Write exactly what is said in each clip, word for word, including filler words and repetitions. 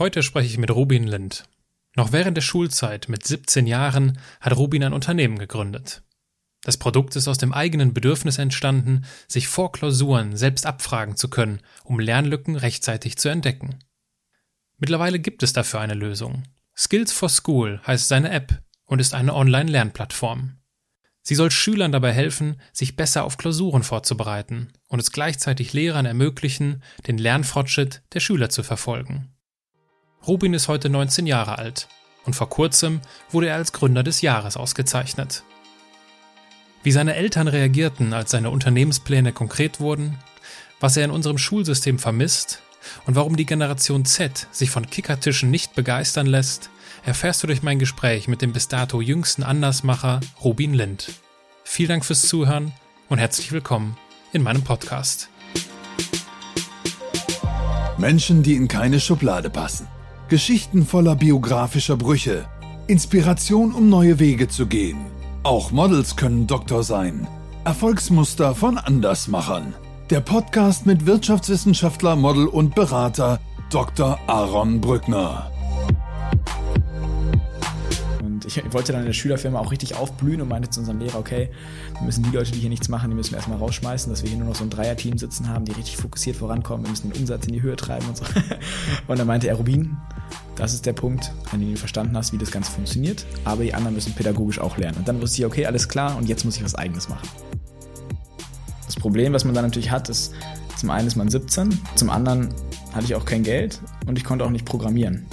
Heute spreche ich mit Robin Lind. Noch während der Schulzeit mit siebzehn Jahren hat Robin ein Unternehmen gegründet. Das Produkt ist aus dem eigenen Bedürfnis entstanden, sich vor Klausuren selbst abfragen zu können, um Lernlücken rechtzeitig zu entdecken. Mittlerweile gibt es dafür eine Lösung. Skills for School heißt seine App und ist eine Online-Lernplattform. Sie soll Schülern dabei helfen, sich besser auf Klausuren vorzubereiten und es gleichzeitig Lehrern ermöglichen, den Lernfortschritt der Schüler zu verfolgen. Robin ist heute neunzehn Jahre alt und vor kurzem wurde er als Gründer des Jahres ausgezeichnet. Wie seine Eltern reagierten, als seine Unternehmenspläne konkret wurden, was er in unserem Schulsystem vermisst und warum die Generation Z sich von Kickertischen nicht begeistern lässt, erfährst du durch mein Gespräch mit dem bis dato jüngsten Andersmacher Robin Lind. Vielen Dank fürs Zuhören und herzlich willkommen in meinem Podcast. Menschen, die in keine Schublade passen. Geschichten voller biografischer Brüche. Inspiration, um neue Wege zu gehen. Auch Models können Doktor sein. Erfolgsmuster von Andersmachern. Der Podcast mit Wirtschaftswissenschaftler, Model und Berater Doktor Aaron Brückner. Und ich wollte dann in der Schülerfirma auch richtig aufblühen und meinte zu unserem Lehrer, okay, wir müssen die Leute, die hier nichts machen, die müssen wir erstmal rausschmeißen, dass wir hier nur noch so ein Dreierteam sitzen haben, die richtig fokussiert vorankommen, wir müssen den Umsatz in die Höhe treiben und so. Und dann meinte er, Robin, das ist der Punkt, an dem du verstanden hast, wie das Ganze funktioniert, aber die anderen müssen pädagogisch auch lernen. Und dann wusste ich, okay, alles klar, und jetzt muss ich was Eigenes machen. Das Problem, was man dann natürlich hat, ist, zum einen ist man siebzehn, zum anderen hatte ich auch kein Geld und ich konnte auch nicht programmieren.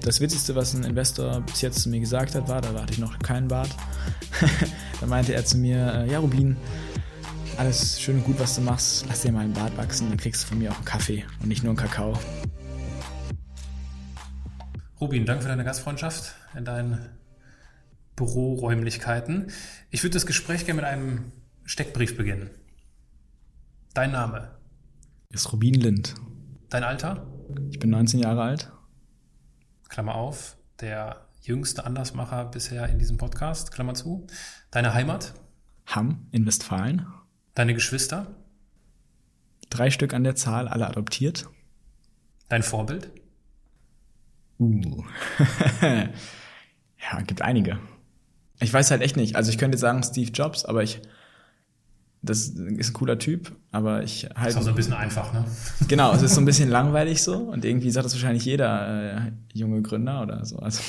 Das Witzigste, was ein Investor bis jetzt zu mir gesagt hat, war, da hatte ich noch keinen Bart, da meinte er zu mir, ja Robin, alles schön und gut, was du machst, lass dir mal einen Bart wachsen, dann kriegst du von mir auch einen Kaffee und nicht nur einen Kakao. Robin, danke für deine Gastfreundschaft in deinen Büroräumlichkeiten. Ich würde das Gespräch gerne mit einem Steckbrief beginnen. Dein Name? Ist Robin Lind. Dein Alter? Ich bin neunzehn Jahre alt. Klammer auf, der jüngste Andersmacher bisher in diesem Podcast, Klammer zu. Deine Heimat? Hamm in Westfalen. Deine Geschwister? Drei Stück an der Zahl, alle adoptiert. Dein Vorbild? Uh, ja, gibt einige. Ich weiß halt echt nicht. Also ich könnte jetzt sagen Steve Jobs, aber ich... Das ist ein cooler Typ, aber ich halt... Das ist auch so ein bisschen einfach, ne? Genau, es ist so ein bisschen langweilig so und irgendwie sagt das wahrscheinlich jeder äh, junge Gründer oder so, also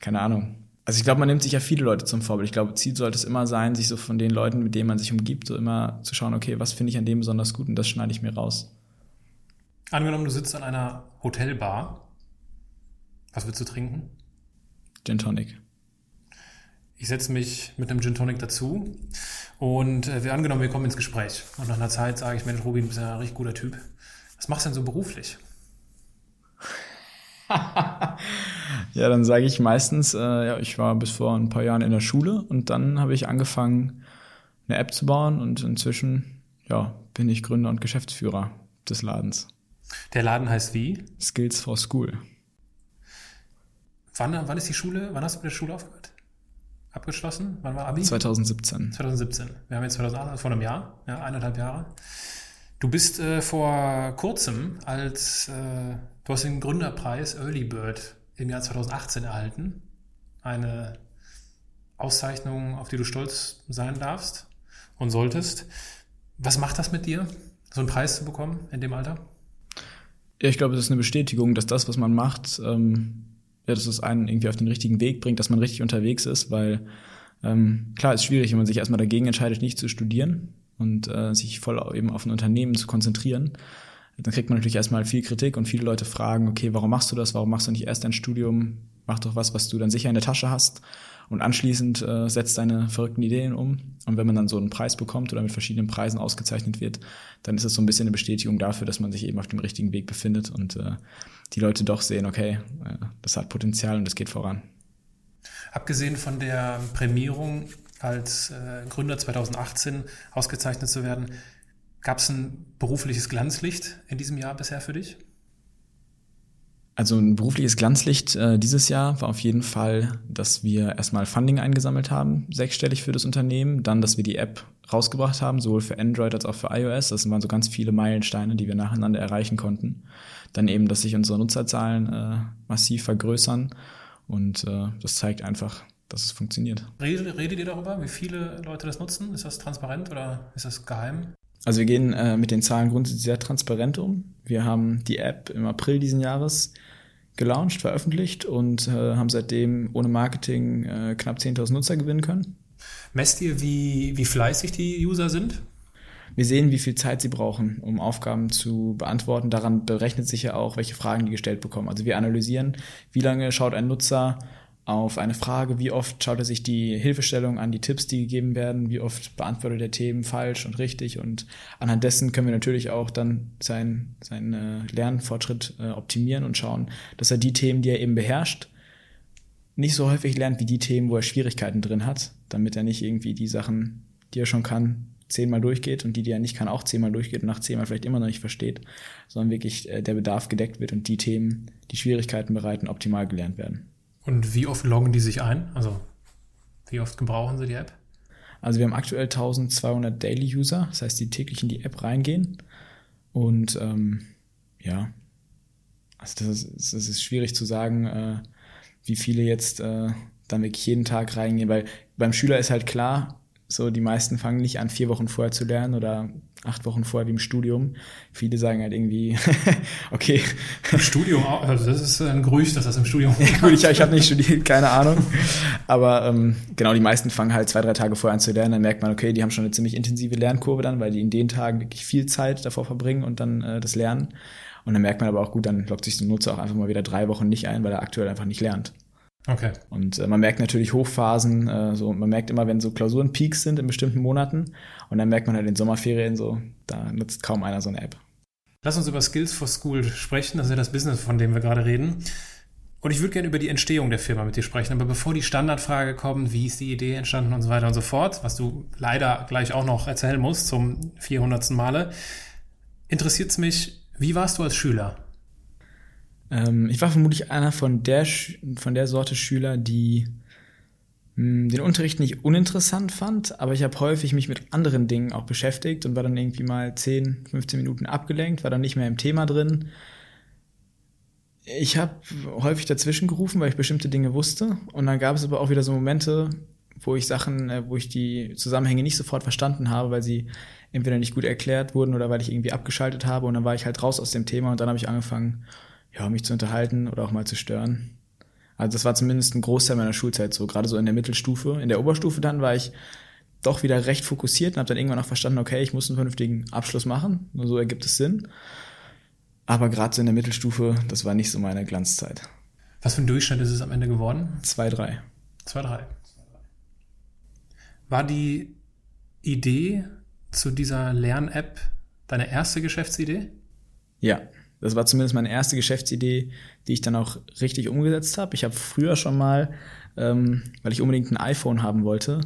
keine Ahnung. Also ich glaube, man nimmt sich ja viele Leute zum Vorbild. Ich glaube, Ziel sollte es immer sein, sich so von den Leuten, mit denen man sich umgibt, so immer zu schauen, okay, was finde ich an dem besonders gut und das schneide ich mir raus. Angenommen, du sitzt an einer Hotelbar. Was willst du trinken? Gin Tonic. Ich setze mich mit einem Gin Tonic dazu und äh, wir angenommen, wir kommen ins Gespräch. Und nach einer Zeit sage ich, Mensch, Robin, du bist ja ein richtig guter Typ. Was machst du denn so beruflich? Ja, dann sage ich meistens, äh, ja, ich war bis vor ein paar Jahren in der Schule und dann habe ich angefangen, eine App zu bauen und inzwischen ja, bin ich Gründer und Geschäftsführer des Ladens. Der Laden heißt wie? Skills for School. Wann, wann ist die Schule? Wann hast du mit der Schule aufgehört? Abgeschlossen? Wann war Abi? zwanzig siebzehn. zwanzig siebzehn. Wir haben jetzt zwanzig achtzehn, also vor einem Jahr, ja, eineinhalb Jahre. Du bist äh, vor kurzem als, äh, du hast den Gründerpreis Early Bird im Jahr zwanzig achtzehn erhalten. Eine Auszeichnung, auf die du stolz sein darfst und solltest. Was macht das mit dir, so einen Preis zu bekommen in dem Alter? Ja, ich glaube, es ist eine Bestätigung, dass das, was man macht, ähm Ja, dass es einen irgendwie auf den richtigen Weg bringt, dass man richtig unterwegs ist, weil ähm, klar, ist schwierig, wenn man sich erstmal dagegen entscheidet, nicht zu studieren und äh, sich voll eben auf ein Unternehmen zu konzentrieren. Dann kriegt man natürlich erstmal viel Kritik und viele Leute fragen, okay, warum machst du das? Warum machst du nicht erst dein Studium? Mach doch was, was du dann sicher in der Tasche hast und anschließend äh, setzt deine verrückten Ideen um. Und wenn man dann so einen Preis bekommt oder mit verschiedenen Preisen ausgezeichnet wird, dann ist es so ein bisschen eine Bestätigung dafür, dass man sich eben auf dem richtigen Weg befindet und äh, die Leute doch sehen, okay, äh, das hat Potenzial und das geht voran. Abgesehen von der Prämierung als äh, Gründer zwanzig achtzehn ausgezeichnet zu werden, gab es ein berufliches Glanzlicht in diesem Jahr bisher für dich? Also ein berufliches Glanzlicht äh, dieses Jahr war auf jeden Fall, dass wir erstmal Funding eingesammelt haben, sechsstellig für das Unternehmen, dann, dass wir die App rausgebracht haben, sowohl für Android als auch für iOS. Das waren so ganz viele Meilensteine, die wir nacheinander erreichen konnten. Dann eben, dass sich unsere Nutzerzahlen äh, massiv vergrößern und äh, das zeigt einfach, dass es funktioniert. Redet, redet ihr darüber, wie viele Leute das nutzen? Ist das transparent oder ist das geheim? Also wir gehen äh, mit den Zahlen grundsätzlich sehr transparent um. Wir haben die App im April diesen Jahres gelauncht, veröffentlicht und äh, haben seitdem ohne Marketing äh, knapp zehntausend Nutzer gewinnen können. Messt ihr, wie, wie fleißig die User sind? Wir sehen, wie viel Zeit sie brauchen, um Aufgaben zu beantworten. Daran berechnet sich ja auch, welche Fragen die gestellt bekommen. Also wir analysieren, wie lange schaut ein Nutzer auf eine Frage, wie oft schaut er sich die Hilfestellung an, die Tipps, die gegeben werden, wie oft beantwortet er Themen falsch und richtig, und anhand dessen können wir natürlich auch dann seinen, seinen Lernfortschritt optimieren und schauen, dass er die Themen, die er eben beherrscht, nicht so häufig lernt wie die Themen, wo er Schwierigkeiten drin hat, damit er nicht irgendwie die Sachen, die er schon kann, zehnmal durchgeht und die, die er nicht kann, auch zehnmal durchgeht und nach zehnmal vielleicht immer noch nicht versteht, sondern wirklich der Bedarf gedeckt wird und die Themen, die Schwierigkeiten bereiten, optimal gelernt werden. Und wie oft loggen die sich ein? Also wie oft gebrauchen sie die App? Also wir haben aktuell zwölfhundert Daily User, das heißt, die täglich in die App reingehen. Und ähm, ja, also das ist, das ist schwierig zu sagen, äh, wie viele jetzt äh, dann wirklich jeden Tag reingehen, weil beim Schüler ist halt klar, so die meisten fangen nicht an, vier Wochen vorher zu lernen oder acht Wochen vorher wie im Studium. Viele sagen halt irgendwie, okay. Im Studium auch, also das ist ein Gerücht, dass das im Studium ja, gut, ich, ich habe nicht studiert, keine Ahnung. Aber ähm, genau, die meisten fangen halt zwei, drei Tage vorher an zu lernen. Dann merkt man, okay, die haben schon eine ziemlich intensive Lernkurve dann, weil die in den Tagen wirklich viel Zeit davor verbringen und dann äh, das lernen. Und dann merkt man aber auch, gut, dann lockt sich so ein Nutzer auch einfach mal wieder drei Wochen nicht ein, weil er aktuell einfach nicht lernt. Okay. Und äh, man merkt natürlich Hochphasen, äh, so, man merkt immer, wenn so Klausurenpeaks sind in bestimmten Monaten, und dann merkt man halt in Sommerferien so, da nutzt kaum einer so eine App. Lass uns über Skills for School sprechen, das ist ja das Business, von dem wir gerade reden. Und ich würde gerne über die Entstehung der Firma mit dir sprechen, aber bevor die Standardfrage kommt, wie ist die Idee entstanden und so weiter und so fort, was du leider gleich auch noch erzählen musst zum vierhundertsten Male, interessiert es mich, wie warst du als Schüler? Ich war vermutlich einer von der von der Sorte Schüler, die mh, den Unterricht nicht uninteressant fand, aber ich habe häufig mich mit anderen Dingen auch beschäftigt und war dann irgendwie mal zehn, fünfzehn Minuten abgelenkt, war dann nicht mehr im Thema drin. Ich habe häufig dazwischen gerufen, weil ich bestimmte Dinge wusste, und dann gab es aber auch wieder so Momente, wo ich Sachen, wo ich die Zusammenhänge nicht sofort verstanden habe, weil sie entweder nicht gut erklärt wurden oder weil ich irgendwie abgeschaltet habe, und dann war ich halt raus aus dem Thema und dann habe ich angefangen, ja, mich zu unterhalten oder auch mal zu stören. Also das war zumindest ein Großteil meiner Schulzeit so, gerade so in der Mittelstufe. In der Oberstufe dann war ich doch wieder recht fokussiert und habe dann irgendwann auch verstanden, okay, ich muss einen vernünftigen Abschluss machen, nur so ergibt es Sinn. Aber gerade so in der Mittelstufe, das war nicht so meine Glanzzeit. Was für ein Durchschnitt ist es am Ende geworden? zwei Komma drei. zwei Komma drei. War die Idee zu dieser Lern-App deine erste Geschäftsidee? Ja. Das war zumindest meine erste Geschäftsidee, die ich dann auch richtig umgesetzt habe. Ich habe früher schon mal, ähm, weil ich unbedingt ein iPhone haben wollte,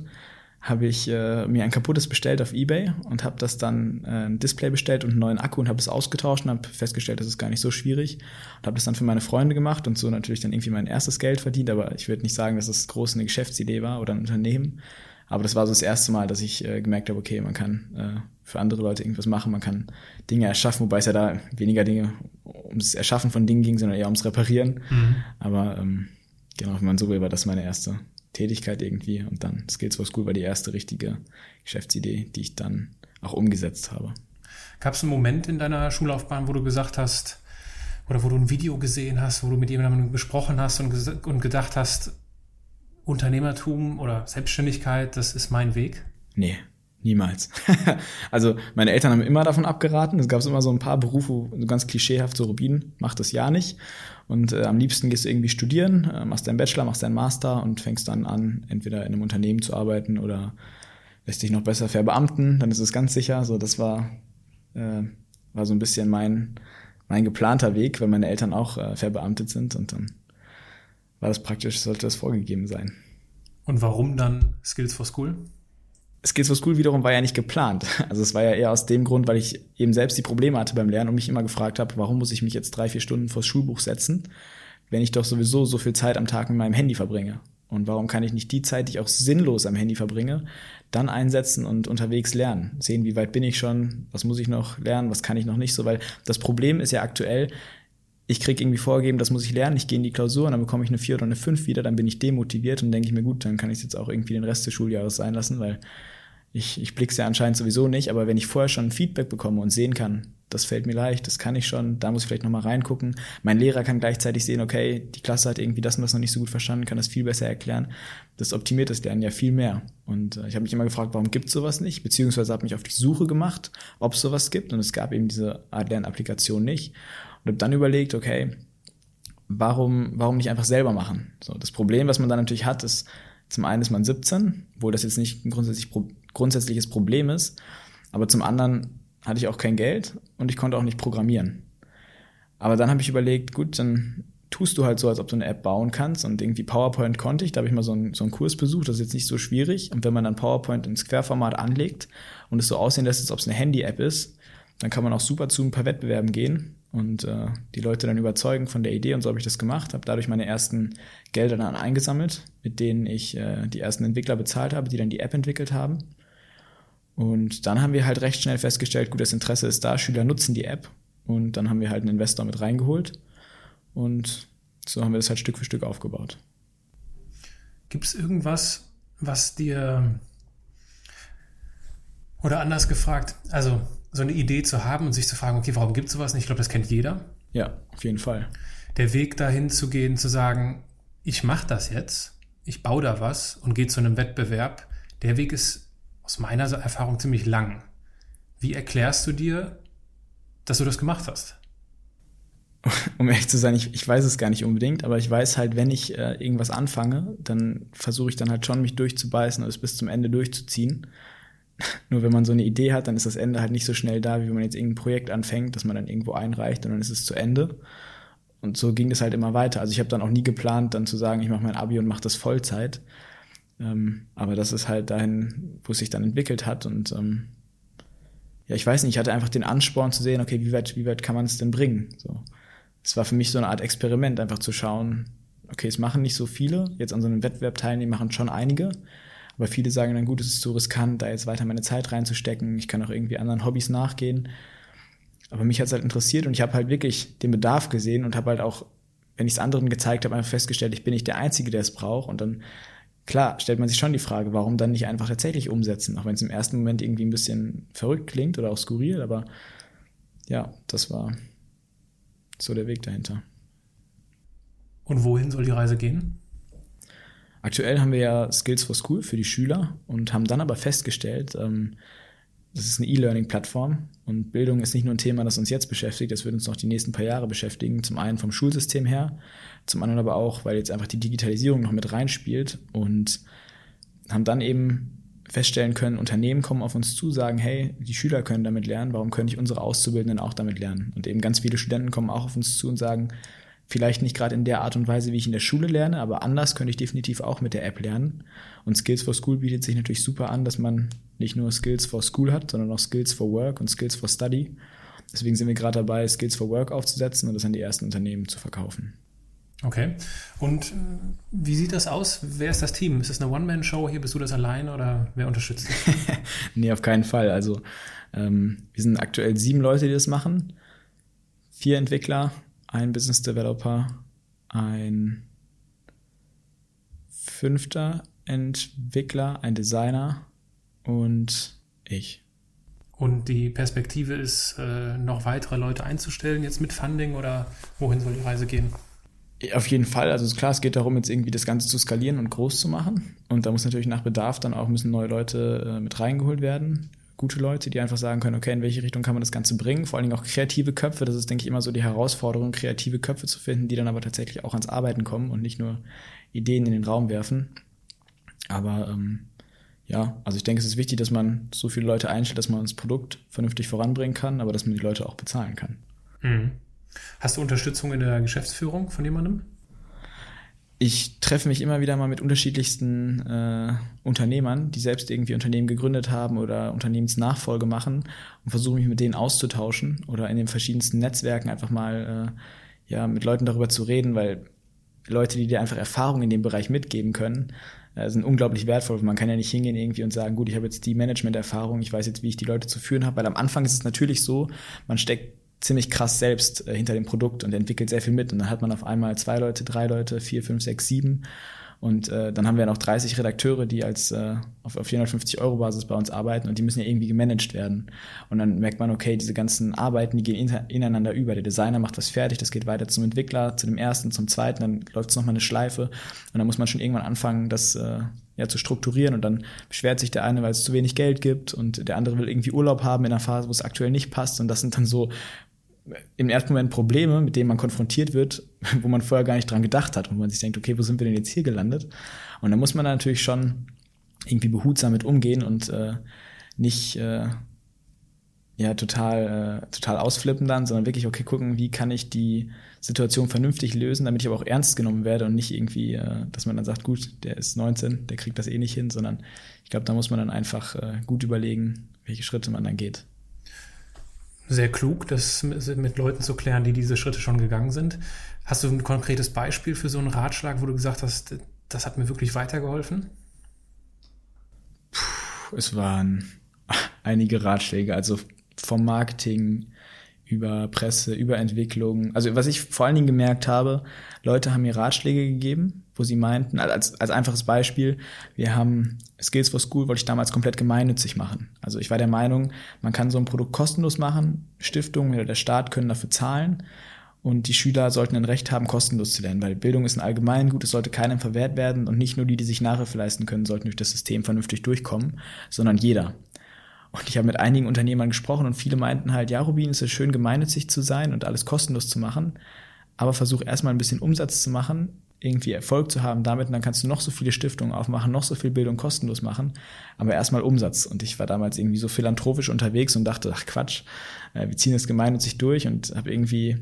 habe ich äh, mir ein kaputtes bestellt auf eBay und habe das dann äh, ein Display bestellt und einen neuen Akku und habe es ausgetauscht und habe festgestellt, das ist gar nicht so schwierig, und habe das dann für meine Freunde gemacht und so natürlich dann irgendwie mein erstes Geld verdient. Aber ich würde nicht sagen, dass das groß eine Geschäftsidee war oder ein Unternehmen. Aber das war so das erste Mal, dass ich äh, gemerkt habe, okay, man kann äh, für andere Leute irgendwas machen, man kann Dinge erschaffen, wobei es ja da weniger Dinge ums Erschaffen von Dingen ging, sondern eher ums Reparieren. Mhm. Aber ähm, genau, wenn man so will, war das meine erste Tätigkeit irgendwie. Und dann Skills for School war die erste richtige Geschäftsidee, die ich dann auch umgesetzt habe. Gab es einen Moment in deiner Schullaufbahn, wo du gesagt hast, oder wo du ein Video gesehen hast, wo du mit jemandem gesprochen hast und, ges- und gedacht hast, Unternehmertum oder Selbstständigkeit, das ist mein Weg? Nee, niemals. Also meine Eltern haben immer davon abgeraten. Es gab immer so ein paar Berufe, ganz klischeehaft, so Rubin, mach das ja nicht. Und äh, am liebsten gehst du irgendwie studieren, äh, machst deinen Bachelor, machst deinen Master und fängst dann an, entweder in einem Unternehmen zu arbeiten oder lässt dich noch besser verbeamten, dann ist es ganz sicher. So, das war, äh, war so ein bisschen mein, mein geplanter Weg, weil meine Eltern auch äh, verbeamtet sind, und dann war das praktisch, sollte das vorgegeben sein. Und warum dann Skills for School? Skills for School wiederum war ja nicht geplant. Also es war ja eher aus dem Grund, weil ich eben selbst die Probleme hatte beim Lernen und mich immer gefragt habe, warum muss ich mich jetzt drei, vier Stunden vors Schulbuch setzen, wenn ich doch sowieso so viel Zeit am Tag mit meinem Handy verbringe? Und warum kann ich nicht die Zeit, die ich auch sinnlos am Handy verbringe, dann einsetzen und unterwegs lernen? Sehen, wie weit bin ich schon, was muss ich noch lernen, was kann ich noch nicht so? Weil das Problem ist ja aktuell, ich kriege irgendwie vorgegeben, das muss ich lernen, ich gehe in die Klausur und dann bekomme ich eine vier oder eine fünf wieder, dann bin ich demotiviert und denke ich mir, gut, dann kann ich es jetzt auch irgendwie den Rest des Schuljahres sein lassen, weil ich, ich blick's ja anscheinend sowieso nicht. Aber wenn ich vorher schon ein Feedback bekomme und sehen kann, das fällt mir leicht, das kann ich schon, da muss ich vielleicht nochmal reingucken. Mein Lehrer kann gleichzeitig sehen, okay, die Klasse hat irgendwie das und das noch nicht so gut verstanden, kann das viel besser erklären. Das optimiert das Lernen ja viel mehr. Und ich habe mich immer gefragt, warum gibt es sowas nicht? Beziehungsweise habe mich auf die Suche gemacht, ob es sowas gibt. Und es gab eben diese Art Lernapplikation nicht. Und habe dann überlegt, okay, warum, warum nicht einfach selber machen? So, das Problem, was man dann natürlich hat, ist, zum einen ist man siebzehn, obwohl das jetzt nicht ein grundsätzlich, grundsätzliches Problem ist. Aber zum anderen hatte ich auch kein Geld und ich konnte auch nicht programmieren. Aber dann habe ich überlegt, gut, dann tust du halt so, als ob du eine App bauen kannst, und irgendwie PowerPoint konnte ich, da habe ich mal so einen, so einen Kurs besucht, das ist jetzt nicht so schwierig, und wenn man dann PowerPoint im Square-Format anlegt und es so aussehen lässt, als ob es eine Handy-App ist, dann kann man auch super zu ein paar Wettbewerben gehen und äh, die Leute dann überzeugen von der Idee, und so habe ich das gemacht, habe dadurch meine ersten Gelder dann eingesammelt, mit denen ich äh, die ersten Entwickler bezahlt habe, die dann die App entwickelt haben. Und dann haben wir halt recht schnell festgestellt, gut, das Interesse ist da, Schüler nutzen die App. Und dann haben wir halt einen Investor mit reingeholt. Und so haben wir das halt Stück für Stück aufgebaut. Gibt es irgendwas, was dir, oder anders gefragt, also so eine Idee zu haben und sich zu fragen, okay, warum gibt es sowas nicht? Ich glaube, das kennt jeder. Ja, auf jeden Fall. Der Weg dahin zu gehen, zu sagen, ich mache das jetzt, ich baue da was und gehe zu einem Wettbewerb, der Weg ist aus meiner Erfahrung ziemlich lang. Wie erklärst du dir, dass du das gemacht hast? Um ehrlich zu sein, ich, ich weiß es gar nicht unbedingt, aber ich weiß halt, wenn ich äh, irgendwas anfange, dann versuche ich dann halt schon, mich durchzubeißen und es bis zum Ende durchzuziehen. Nur wenn man so eine Idee hat, dann ist das Ende halt nicht so schnell da, wie wenn man jetzt irgendein Projekt anfängt, dass man dann irgendwo einreicht und dann ist es zu Ende. Und so ging das halt immer weiter. Also ich habe dann auch nie geplant, dann zu sagen, ich mache mein Abi und mache das Vollzeit. Ähm, aber das ist halt dahin, wo es sich dann entwickelt hat, und ähm, ja, ich weiß nicht, ich hatte einfach den Ansporn zu sehen, okay, wie weit, wie weit kann man es denn bringen? So, es war für mich so eine Art Experiment, einfach zu schauen, okay, es machen nicht so viele, jetzt an so einem Wettbewerb teilnehmen machen schon einige, aber viele sagen dann, gut, es ist zu riskant, da jetzt weiter meine Zeit reinzustecken, ich kann auch irgendwie anderen Hobbys nachgehen, aber mich hat es halt interessiert und ich habe halt wirklich den Bedarf gesehen und habe halt auch, wenn ich es anderen gezeigt habe, einfach festgestellt, ich bin nicht der Einzige, der es braucht, und dann klar, stellt man sich schon die Frage, warum dann nicht einfach tatsächlich umsetzen, auch wenn es im ersten Moment irgendwie ein bisschen verrückt klingt oder auch skurril, aber ja, das war so der Weg dahinter. Und wohin soll die Reise gehen? Aktuell haben wir ja Skills for School für die Schüler und haben dann aber festgestellt, ähm, das ist eine E-Learning-Plattform und Bildung ist nicht nur ein Thema, das uns jetzt beschäftigt, das wird uns noch die nächsten paar Jahre beschäftigen, zum einen vom Schulsystem her, zum anderen aber auch, weil jetzt einfach die Digitalisierung noch mit reinspielt, und haben dann eben feststellen können, Unternehmen kommen auf uns zu, sagen, hey, die Schüler können damit lernen, warum können nicht unsere Auszubildenden auch damit lernen? Und eben ganz viele Studenten kommen auch auf uns zu und sagen, vielleicht nicht gerade in der Art und Weise, wie ich in der Schule lerne, aber anders könnte ich definitiv auch mit der App lernen. Und Skills for School bietet sich natürlich super an, dass man nicht nur Skills for School hat, sondern auch Skills for Work und Skills for Study. Deswegen sind wir gerade dabei, Skills for Work aufzusetzen und das an die ersten Unternehmen zu verkaufen. Okay. Und wie sieht das aus? Wer ist das Team? Ist das eine One-Man-Show? Hier bist du das allein oder wer unterstützt dich? Nee, auf keinen Fall. Also ähm, wir sind aktuell sieben Leute, die das machen. Vier Entwickler, ein Business Developer, ein fünfter Entwickler, ein Designer und ich. Und die Perspektive ist, noch weitere Leute einzustellen, jetzt mit Funding, oder wohin soll die Reise gehen? Auf jeden Fall. Also ist klar, es geht darum, jetzt irgendwie das Ganze zu skalieren und groß zu machen. Und da muss natürlich nach Bedarf dann auch müssen neue Leute mit reingeholt werden. Gute Leute, die einfach sagen können, okay, in welche Richtung kann man das Ganze bringen? Vor allen Dingen auch kreative Köpfe, das ist, denke ich, immer so die Herausforderung, kreative Köpfe zu finden, die dann aber tatsächlich auch ans Arbeiten kommen und nicht nur Ideen in den Raum werfen. Aber ähm, ja, also ich denke, es ist wichtig, dass man so viele Leute einstellt, dass man das Produkt vernünftig voranbringen kann, aber dass man die Leute auch bezahlen kann. Mhm. Hast du Unterstützung in der Geschäftsführung von jemandem? ich treffe mich immer wieder mal mit unterschiedlichsten äh, Unternehmern, die selbst irgendwie Unternehmen gegründet haben oder Unternehmensnachfolge machen, und versuche mich mit denen auszutauschen oder in den verschiedensten Netzwerken einfach mal äh, ja, mit Leuten darüber zu reden, weil Leute, die dir einfach Erfahrung in dem Bereich mitgeben können, äh, sind unglaublich wertvoll. Man kann ja nicht hingehen irgendwie und sagen, gut, ich habe jetzt die Management-Erfahrung, ich weiß jetzt, wie ich die Leute zu führen habe, weil am Anfang ist es natürlich so, man steckt ziemlich krass selbst hinter dem Produkt und entwickelt sehr viel mit. Und dann hat man auf einmal zwei Leute, drei Leute, vier, fünf, sechs, sieben. Und äh, dann haben wir noch dreißig Redakteure, die als äh, auf, auf vierhundertfünfzig-Euro-Basis bei uns arbeiten, und die müssen ja irgendwie gemanagt werden. Und dann merkt man, okay, diese ganzen Arbeiten, die gehen inter- ineinander über. Der Designer macht was fertig, das geht weiter zum Entwickler, zu dem ersten, zum zweiten, dann läuft es nochmal eine Schleife. Und dann muss man schon irgendwann anfangen, das äh, ja, zu strukturieren. Und dann beschwert sich der eine, weil es zu wenig Geld gibt, und der andere will irgendwie Urlaub haben in einer Phase, wo es aktuell nicht passt. Und das sind dann so im ersten Moment Probleme, mit denen man konfrontiert wird, wo man vorher gar nicht dran gedacht hat und man sich denkt, okay, wo sind wir denn jetzt hier gelandet? Und da muss man da natürlich schon irgendwie behutsam mit umgehen und äh, nicht äh, ja total äh, total ausflippen dann, sondern wirklich, okay, gucken, wie kann ich die Situation vernünftig lösen, damit ich aber auch ernst genommen werde und nicht irgendwie, äh, dass man dann sagt, gut, der ist neunzehn, der kriegt das eh nicht hin, sondern ich glaube, da muss man dann einfach äh, gut überlegen, welche Schritte man dann geht. Sehr klug, das mit Leuten zu klären, die diese Schritte schon gegangen sind. Hast du ein konkretes Beispiel für so einen Ratschlag, wo du gesagt hast, das hat mir wirklich weitergeholfen? Puh, es waren einige Ratschläge, also vom Marketing über Presse, über Entwicklung. Also was ich vor allen Dingen gemerkt habe, Leute haben mir Ratschläge gegeben, wo sie meinten, als, als einfaches Beispiel, wir haben Skills for School, wollte ich damals komplett gemeinnützig machen. Also ich war der Meinung, man kann so ein Produkt kostenlos machen, Stiftungen oder der Staat können dafür zahlen, und die Schüler sollten ein Recht haben, kostenlos zu lernen, weil Bildung ist ein Allgemeingut, es sollte keinem verwehrt werden, und nicht nur die, die sich Nachhilfe leisten können, sollten durch das System vernünftig durchkommen, sondern jeder. Und ich habe mit einigen Unternehmern gesprochen, und viele meinten halt, ja, Robin, es ist schön, gemeinnützig zu sein und alles kostenlos zu machen, aber versuch erstmal ein bisschen Umsatz zu machen, irgendwie Erfolg zu haben damit, und dann kannst du noch so viele Stiftungen aufmachen, noch so viel Bildung kostenlos machen, aber erstmal Umsatz. Und ich war damals irgendwie so philanthropisch unterwegs und dachte, ach Quatsch, wir ziehen das gemeinnützig durch, und habe irgendwie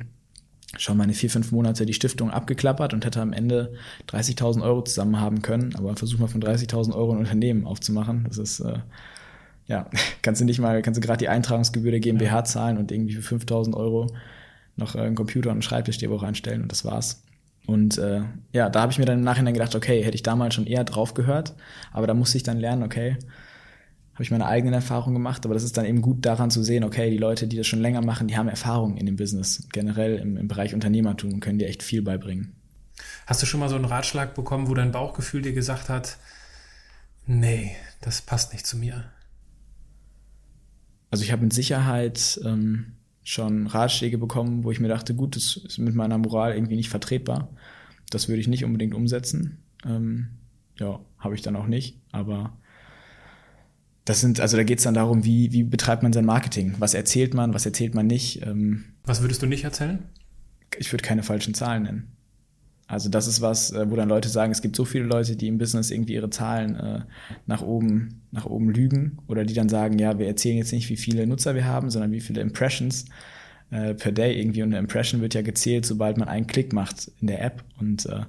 schon meine vier, fünf Monate die Stiftung abgeklappert und hätte am Ende dreißigtausend Euro zusammen haben können, aber versuch mal von dreißigtausend Euro ein Unternehmen aufzumachen, das ist, äh, ja, kannst du nicht mal, kannst du gerade die Eintragungsgebühr der GmbH ja. zahlen und irgendwie für fünftausend Euro noch einen Computer und einen Schreibtisch dir auch einstellen, und das war's. Und äh, ja, da habe ich mir dann im Nachhinein gedacht, okay, hätte ich damals schon eher drauf gehört, aber da musste ich dann lernen, okay, habe ich meine eigenen Erfahrungen gemacht, aber das ist dann eben gut daran zu sehen, okay, die Leute, die das schon länger machen, die haben Erfahrung in dem Business, generell im, im Bereich Unternehmertum, und können dir echt viel beibringen. Hast du schon mal so einen Ratschlag bekommen, wo dein Bauchgefühl dir gesagt hat, nee, das passt nicht zu mir? Also ich habe mit Sicherheit ähm, schon Ratschläge bekommen, wo ich mir dachte, gut, das ist mit meiner Moral irgendwie nicht vertretbar. Das würde ich nicht unbedingt umsetzen. Ähm, ja, habe ich dann auch nicht. Aber das sind, also da geht es dann darum, wie, wie betreibt man sein Marketing? Was erzählt man, was erzählt man nicht? Ähm, was würdest du nicht erzählen? Ich würde keine falschen Zahlen nennen. Also das ist was, wo dann Leute sagen, es gibt so viele Leute, die im Business irgendwie ihre Zahlen äh, nach oben nach oben lügen, oder die dann sagen, ja, wir erzählen jetzt nicht, wie viele Nutzer wir haben, sondern wie viele Impressions äh, per Day irgendwie. Und eine Impression wird ja gezählt, sobald man einen Klick macht in der App. Und äh,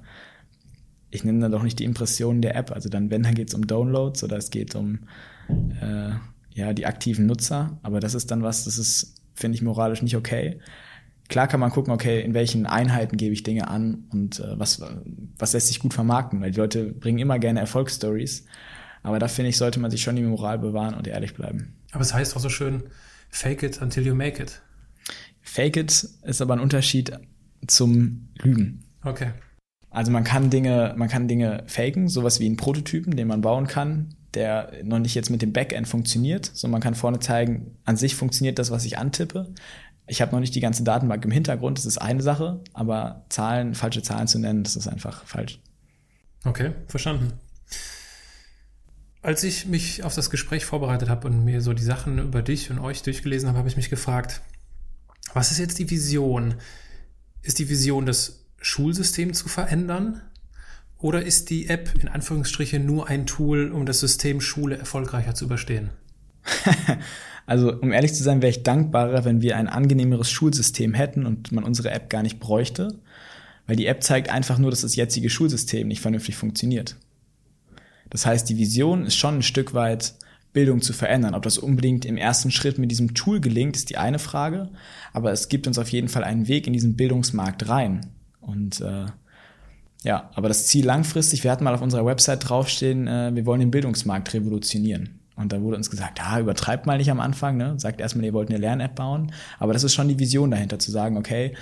ich nenne dann doch nicht die Impressionen der App. Also dann, wenn, dann geht es um Downloads oder es geht um äh, ja die aktiven Nutzer. Aber das ist dann was, das ist, finde ich, moralisch nicht okay. Klar kann man gucken, okay, in welchen Einheiten gebe ich Dinge an und äh, was was lässt sich gut vermarkten, weil die Leute bringen immer gerne Erfolgsstories. Aber da, finde ich, sollte man sich schon die Moral bewahren und ehrlich bleiben. Aber es heißt auch so schön, fake it until you make it. Fake it ist aber ein Unterschied zum Lügen. Okay. Also man kann Dinge, man kann Dinge faken, sowas wie einen Prototypen, den man bauen kann, der noch nicht jetzt mit dem Backend funktioniert, sondern man kann vorne zeigen, an sich funktioniert das, was ich antippe. Ich habe noch nicht die ganze Datenbank im Hintergrund, das ist eine Sache, aber Zahlen, falsche Zahlen zu nennen, das ist einfach falsch. Okay, verstanden. Als ich mich auf das Gespräch vorbereitet habe und mir so die Sachen über dich und euch durchgelesen habe, habe ich mich gefragt, was ist jetzt die Vision? Ist die Vision, das Schulsystem zu verändern? Oder ist die App in Anführungsstrichen nur ein Tool, um das System Schule erfolgreicher zu überstehen? Also um ehrlich zu sein, wäre ich dankbarer, wenn wir ein angenehmeres Schulsystem hätten und man unsere App gar nicht bräuchte. Weil die App zeigt einfach nur, dass das jetzige Schulsystem nicht vernünftig funktioniert. Das heißt, die Vision ist schon ein Stück weit, Bildung zu verändern. Ob das unbedingt im ersten Schritt mit diesem Tool gelingt, ist die eine Frage. Aber es gibt uns auf jeden Fall einen Weg in diesen Bildungsmarkt rein. Und äh, ja, aber das Ziel langfristig, wir hatten mal auf unserer Website draufstehen, äh, wir wollen den Bildungsmarkt revolutionieren. Und da wurde uns gesagt, ah, übertreibt mal nicht am Anfang, ne? Sagt erstmal, ihr wollt eine Lern-App bauen. Aber das ist schon die Vision dahinter, zu sagen, okay,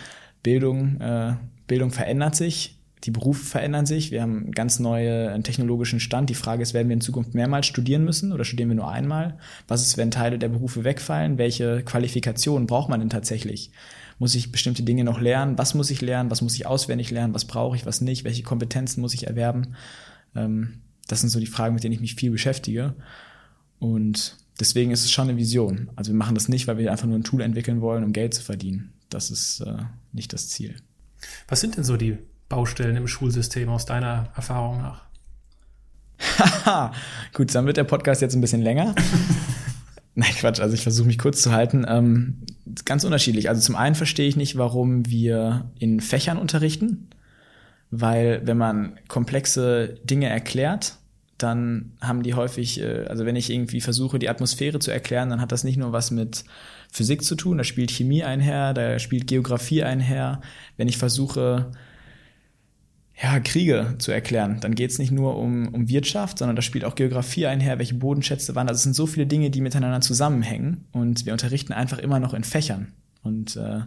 Bildung, äh, Bildung verändert sich, die Berufe verändern sich, wir haben einen ganz neuen technologischen Stand. Die Frage ist, werden wir in Zukunft mehrmals studieren müssen oder studieren wir nur einmal? Was ist, wenn Teile der Berufe wegfallen? Welche Qualifikationen braucht man denn tatsächlich? Muss ich bestimmte Dinge noch lernen? Was muss ich lernen? Was muss ich auswendig lernen? Was brauche ich, was nicht? Welche Kompetenzen muss ich erwerben? Ähm, das sind so die Fragen, mit denen ich mich viel beschäftige. Und deswegen ist es schon eine Vision. Also wir machen das nicht, weil wir einfach nur ein Tool entwickeln wollen, um Geld zu verdienen. Das ist äh, nicht das Ziel. Was sind denn so die Baustellen im Schulsystem aus deiner Erfahrung nach? Haha, gut, dann wird der Podcast jetzt ein bisschen länger. Nein, Quatsch, also ich versuche mich kurz zu halten. Ähm, ganz unterschiedlich. Also zum einen verstehe ich nicht, warum wir in Fächern unterrichten, weil wenn man komplexe Dinge erklärt, dann haben die häufig, also wenn ich irgendwie versuche, die Atmosphäre zu erklären, dann hat das nicht nur was mit Physik zu tun, da spielt Chemie einher, da spielt Geografie einher. Wenn ich versuche, ja, Kriege zu erklären, dann geht es nicht nur um, um Wirtschaft, sondern da spielt auch Geografie einher, welche Bodenschätze waren. Also es sind so viele Dinge, die miteinander zusammenhängen und wir unterrichten einfach immer noch in Fächern. Und äh,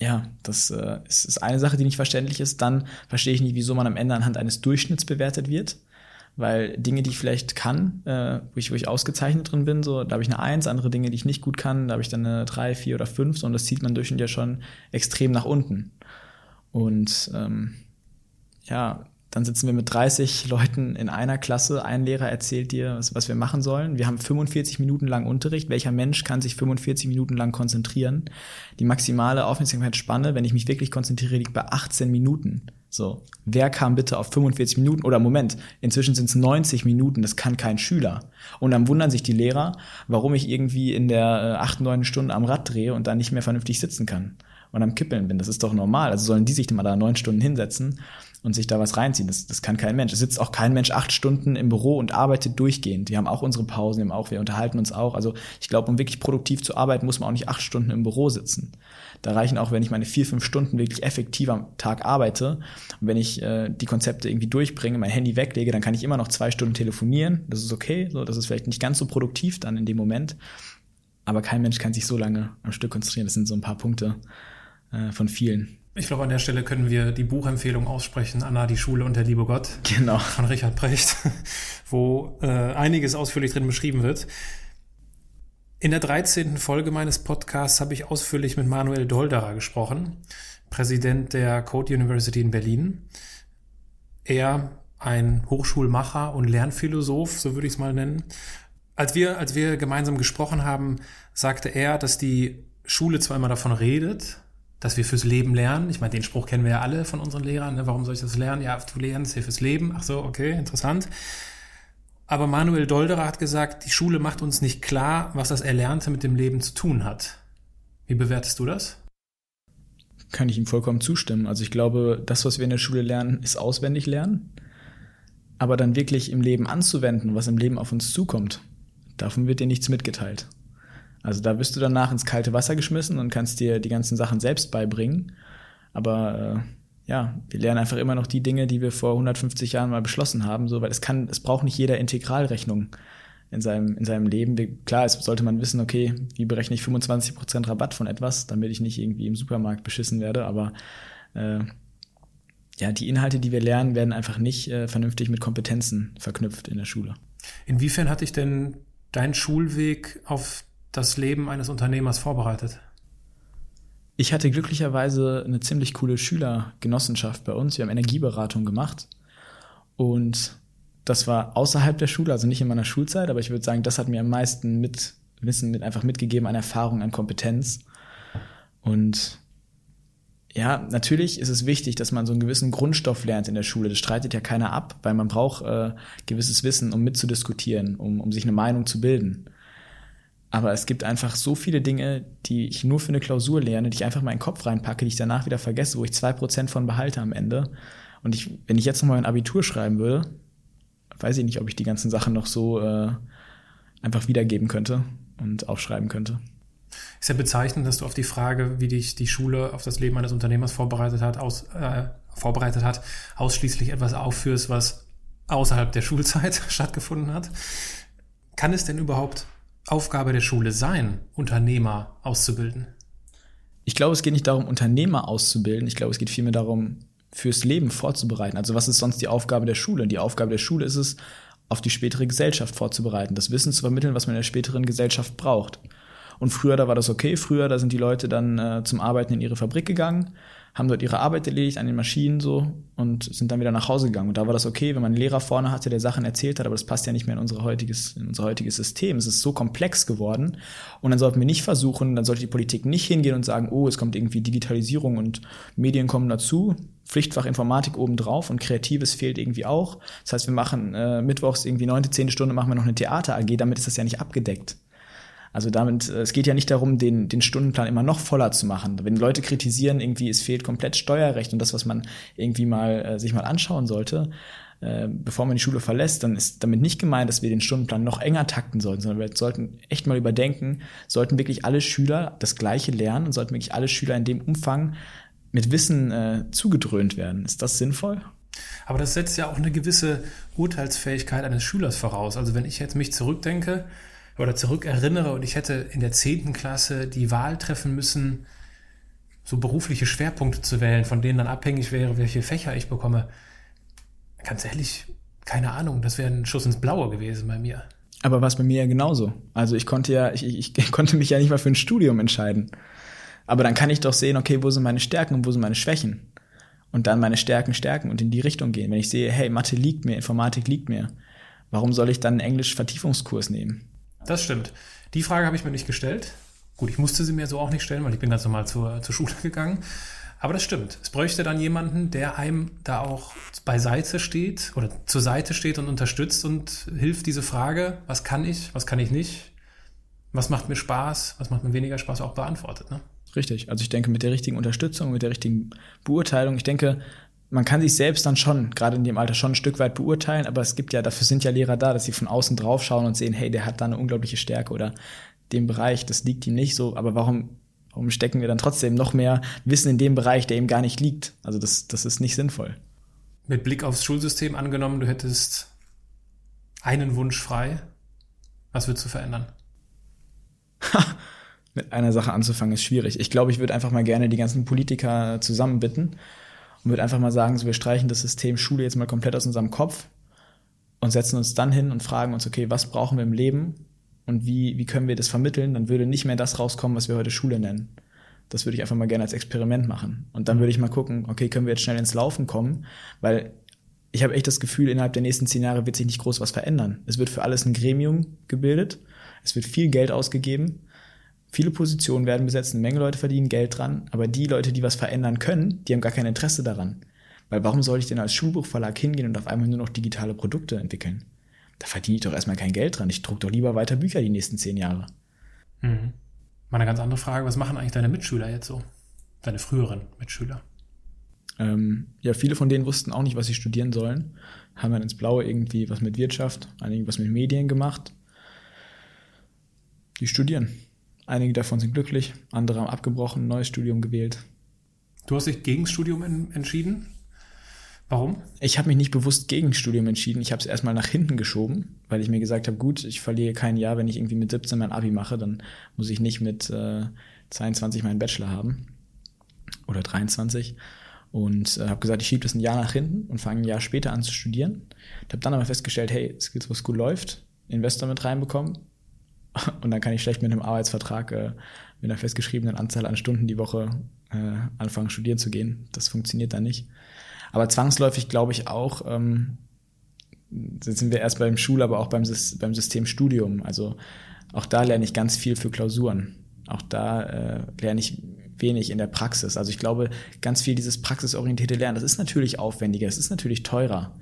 ja, das äh, ist, ist eine Sache, die nicht verständlich ist. Dann verstehe ich nicht, wieso man am Ende anhand eines Durchschnitts bewertet wird, weil Dinge, die ich vielleicht kann, äh, wo ich, wo ich ausgezeichnet drin bin, so, da habe ich eine Eins, andere Dinge, die ich nicht gut kann, da habe ich dann eine drei, vier oder fünf, so, und das zieht man durchschnittlich ja schon extrem nach unten. Und ähm, ja, dann sitzen wir mit dreißig Leuten in einer Klasse, ein Lehrer erzählt dir, was, was wir machen sollen. Wir haben fünfundvierzig Minuten lang Unterricht. Welcher Mensch kann sich fünfundvierzig Minuten lang konzentrieren? Die maximale Aufmerksamkeitsspanne, wenn ich mich wirklich konzentriere, liegt bei achtzehn Minuten. So, wer kam bitte auf fünfundvierzig Minuten? Oder Moment, inzwischen sind es neunzig Minuten, das kann kein Schüler. Und dann wundern sich die Lehrer, warum ich irgendwie in der acht, neun Stunde am Rad drehe und dann nicht mehr vernünftig sitzen kann und am Kippeln bin. Das ist doch normal. Also sollen die sich mal da neun Stunden hinsetzen und sich da was reinziehen. Das, das kann kein Mensch. Es sitzt auch kein Mensch acht Stunden im Büro und arbeitet durchgehend. Wir haben auch unsere Pausen, wir, haben auch, wir unterhalten uns auch. Also ich glaube, um wirklich produktiv zu arbeiten, muss man auch nicht acht Stunden im Büro sitzen. Da reichen auch, wenn ich meine vier, fünf Stunden wirklich effektiv am Tag arbeite. Und wenn ich äh, die Konzepte irgendwie durchbringe, mein Handy weglege, dann kann ich immer noch zwei Stunden telefonieren. Das ist okay. So, das ist vielleicht nicht ganz so produktiv dann in dem Moment. Aber kein Mensch kann sich so lange am Stück konzentrieren. Das sind so ein paar Punkte äh, von vielen. Ich glaube, an der Stelle können wir die Buchempfehlung aussprechen, Anna, die Schule und der liebe Gott. Genau. Von Richard Precht, wo äh, einiges ausführlich drin beschrieben wird. In der dreizehnten Folge meines Podcasts habe ich ausführlich mit Manuel Dolderer gesprochen, Präsident der Code University in Berlin. Er, ein Hochschulmacher und Lernphilosoph, so würde ich es mal nennen. Als wir, als wir gemeinsam gesprochen haben, sagte er, dass die Schule zwar immer davon redet, dass wir fürs Leben lernen. Ich meine, den Spruch kennen wir ja alle von unseren Lehrern. Ne? Warum soll ich das lernen? Ja, du lernst hier fürs Leben. Ach so, okay, interessant. Aber Manuel Dolderer hat gesagt, die Schule macht uns nicht klar, was das Erlernte mit dem Leben zu tun hat. Wie bewertest du das? Kann ich ihm vollkommen zustimmen. Also ich glaube, das, was wir in der Schule lernen, ist auswendig lernen. Aber dann wirklich im Leben anzuwenden, was im Leben auf uns zukommt, davon wird dir nichts mitgeteilt. Also da bist du danach ins kalte Wasser geschmissen und kannst dir die ganzen Sachen selbst beibringen. Aber äh, ja, wir lernen einfach immer noch die Dinge, die wir vor hundertfünfzig Jahren mal beschlossen haben, so, weil es kann, es braucht nicht jeder Integralrechnung in seinem, in seinem Leben. Wir, klar, es sollte man wissen, okay, wie berechne ich fünfundzwanzig Prozent Rabatt von etwas, damit ich nicht irgendwie im Supermarkt beschissen werde, aber äh, ja, die Inhalte, die wir lernen, werden einfach nicht äh, vernünftig mit Kompetenzen verknüpft in der Schule. Inwiefern hatte ich denn dein Schulweg auf das Leben eines Unternehmers vorbereitet? Ich hatte glücklicherweise eine ziemlich coole Schülergenossenschaft bei uns. Wir haben Energieberatung gemacht und das war außerhalb der Schule, also nicht in meiner Schulzeit, aber ich würde sagen, das hat mir am meisten mit Wissen, mit einfach mitgegeben an Erfahrung, an Kompetenz. Und ja, natürlich ist es wichtig, dass man so einen gewissen Grundstoff lernt in der Schule. Das streitet ja keiner ab, weil man braucht äh, gewisses Wissen, um mitzudiskutieren, um, um sich eine Meinung zu bilden. Aber es gibt einfach so viele Dinge, die ich nur für eine Klausur lerne, die ich einfach mal in den Kopf reinpacke, die ich danach wieder vergesse, wo ich zwei Prozent von behalte am Ende. Und ich, wenn ich jetzt nochmal ein Abitur schreiben würde, weiß ich nicht, ob ich die ganzen Sachen noch so äh, einfach wiedergeben könnte und aufschreiben könnte. Ist ja bezeichnend, dass du auf die Frage, wie dich die Schule auf das Leben eines Unternehmers vorbereitet hat, aus, äh, vorbereitet hat, ausschließlich etwas aufführst, was außerhalb der Schulzeit stattgefunden hat. Kann es denn überhaupt Aufgabe der Schule sein, Unternehmer auszubilden? Ich glaube, es geht nicht darum, Unternehmer auszubilden. Ich glaube, es geht vielmehr darum, fürs Leben vorzubereiten. Also was ist sonst die Aufgabe der Schule? Die Aufgabe der Schule ist es, auf die spätere Gesellschaft vorzubereiten, das Wissen zu vermitteln, was man in der späteren Gesellschaft braucht. Und früher, da war das okay. Früher, da sind die Leute dann äh, zum Arbeiten in ihre Fabrik gegangen, haben dort ihre Arbeit erledigt an den Maschinen so und sind dann wieder nach Hause gegangen. Und da war das okay, wenn man einen Lehrer vorne hatte, der Sachen erzählt hat, aber das passt ja nicht mehr in, unsere heutiges, in unser heutiges System. Es ist so komplex geworden. Und dann sollten wir nicht versuchen, dann sollte die Politik nicht hingehen und sagen, oh, es kommt irgendwie Digitalisierung und Medien kommen dazu, Pflichtfach Informatik obendrauf und Kreatives fehlt irgendwie auch. Das heißt, wir machen äh, mittwochs irgendwie neunte, zehnte Stunde machen wir noch eine Theater-A G, damit ist das ja nicht abgedeckt. Also damit, es geht ja nicht darum, den, den Stundenplan immer noch voller zu machen. Wenn Leute kritisieren, irgendwie es fehlt komplett Steuerrecht und das, was man irgendwie mal äh, sich mal anschauen sollte, äh, bevor man die Schule verlässt, dann ist damit nicht gemeint, dass wir den Stundenplan noch enger takten sollten, sondern wir sollten echt mal überdenken, sollten wirklich alle Schüler das Gleiche lernen und sollten wirklich alle Schüler in dem Umfang mit Wissen äh, zugedröhnt werden. Ist das sinnvoll? Aber das setzt ja auch eine gewisse Urteilsfähigkeit eines Schülers voraus. Also wenn ich jetzt mich zurückdenke, oder zurückerinnere und ich hätte in der zehnten Klasse die Wahl treffen müssen, so berufliche Schwerpunkte zu wählen, von denen dann abhängig wäre, welche Fächer ich bekomme. Ganz ehrlich, keine Ahnung, das wäre ein Schuss ins Blaue gewesen bei mir. Aber war es bei mir ja genauso. Also ich konnte ja, ich, ich, ich konnte mich ja nicht mal für ein Studium entscheiden. Aber dann kann ich doch sehen, okay, wo sind meine Stärken und wo sind meine Schwächen? Und dann meine Stärken stärken und in die Richtung gehen. Wenn ich sehe, hey, Mathe liegt mir, Informatik liegt mir, warum soll ich dann einen Englisch-Vertiefungskurs nehmen? Das stimmt. Die Frage habe ich mir nicht gestellt. Gut, ich musste sie mir so auch nicht stellen, weil ich bin ganz normal zur, zur Schule gegangen. Aber das stimmt. Es bräuchte dann jemanden, der einem da auch beiseite steht oder zur Seite steht und unterstützt und hilft, diese Frage, was kann ich, was kann ich nicht, was macht mir Spaß, was macht mir weniger Spaß, auch beantwortet. Ne? Richtig. Also ich denke, mit der richtigen Unterstützung, mit der richtigen Beurteilung, ich denke, man kann sich selbst dann schon, gerade in dem Alter, schon ein Stück weit beurteilen, aber es gibt ja, dafür sind ja Lehrer da, dass sie von außen drauf schauen und sehen, hey, der hat da eine unglaubliche Stärke oder den Bereich, das liegt ihm nicht so, aber warum, warum stecken wir dann trotzdem noch mehr Wissen in dem Bereich, der ihm gar nicht liegt? Also das, das ist nicht sinnvoll. Mit Blick aufs Schulsystem angenommen, du hättest einen Wunsch frei, was würdest du verändern? Mit einer Sache anzufangen ist schwierig. Ich glaube, ich würde einfach mal gerne die ganzen Politiker zusammenbitten, und würde einfach mal sagen, so wir streichen das System Schule jetzt mal komplett aus unserem Kopf und setzen uns dann hin und fragen uns, okay, was brauchen wir im Leben und wie, wie können wir das vermitteln? Dann würde nicht mehr das rauskommen, was wir heute Schule nennen. Das würde ich einfach mal gerne als Experiment machen. Und dann würde ich mal gucken, okay, können wir jetzt schnell ins Laufen kommen? Weil ich habe echt das Gefühl, innerhalb der nächsten zehn Jahre wird sich nicht groß was verändern. Es wird für alles ein Gremium gebildet, es wird viel Geld ausgegeben, viele Positionen werden besetzt, eine Menge Leute verdienen Geld dran, aber die Leute, die was verändern können, die haben gar kein Interesse daran. Weil warum soll ich denn als Schulbuchverlag hingehen und auf einmal nur noch digitale Produkte entwickeln? Da verdiene ich doch erstmal kein Geld dran. Ich drucke doch lieber weiter Bücher die nächsten zehn Jahre. Mhm. Mal eine ganz andere Frage, was machen eigentlich deine Mitschüler jetzt so? Deine früheren Mitschüler? Ähm, ja, viele von denen wussten auch nicht, was sie studieren sollen. Haben dann ins Blaue irgendwie was mit Wirtschaft, einige was mit Medien gemacht. Die studieren. Einige davon sind glücklich, andere haben abgebrochen, ein neues Studium gewählt. Du hast dich gegen das Studium en- entschieden? Warum? Ich habe mich nicht bewusst gegen das Studium entschieden. Ich habe es erstmal nach hinten geschoben, weil ich mir gesagt habe, gut, ich verliere kein Jahr, wenn ich irgendwie mit siebzehn mein Abi mache, dann muss ich nicht mit äh, zweiundzwanzig meinen Bachelor haben oder dreiundzwanzig. Und äh, habe gesagt, ich schiebe das ein Jahr nach hinten und fange ein Jahr später an zu studieren. Ich habe dann aber festgestellt, hey, Skills for School läuft, Investor mit reinbekommen. Und dann kann ich schlecht mit einem Arbeitsvertrag äh, mit einer festgeschriebenen Anzahl an Stunden die Woche äh, anfangen, studieren zu gehen. Das funktioniert dann nicht. Aber zwangsläufig glaube ich auch, ähm, jetzt sind wir erst beim Schul-, aber auch beim, beim System Studium. Also auch da lerne ich ganz viel für Klausuren. Auch da äh, lerne ich wenig in der Praxis. Also ich glaube, ganz viel dieses praxisorientierte Lernen, das ist natürlich aufwendiger, das ist natürlich teurer.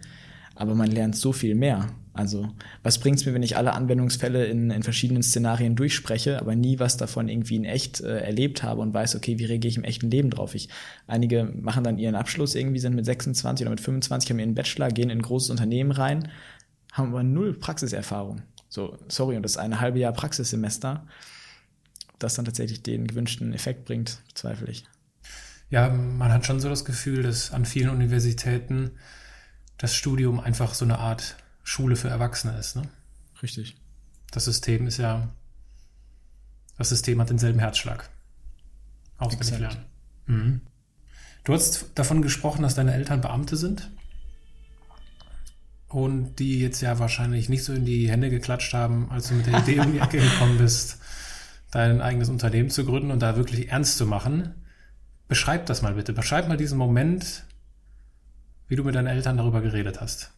aber man lernt so viel mehr. Also was bringt es mir, wenn ich alle Anwendungsfälle in, in verschiedenen Szenarien durchspreche, aber nie was davon irgendwie in echt äh, erlebt habe und weiß, okay, wie reagiere ich im echten Leben drauf? Ich, einige machen dann ihren Abschluss, irgendwie sind mit sechsundzwanzig oder mit fünfundzwanzig, haben ihren Bachelor, gehen in ein großes Unternehmen rein, haben aber null Praxiserfahrung. So, sorry, und das eine halbe Jahr Praxissemester, das dann tatsächlich den gewünschten Effekt bringt, bezweifle ich. Ja, man hat schon so das Gefühl, dass an vielen Universitäten das Studium einfach so eine Art Schule für Erwachsene ist, ne? Richtig. Das System ist ja, das System hat denselben Herzschlag. Auswendig lernen. Mhm. Du hast davon gesprochen, dass deine Eltern Beamte sind und die jetzt ja wahrscheinlich nicht so in die Hände geklatscht haben, als du mit der Idee um die Ecke gekommen bist, dein eigenes Unternehmen zu gründen und da wirklich ernst zu machen. Beschreib das mal bitte. Beschreib mal diesen Moment, wie du mit deinen Eltern darüber geredet hast.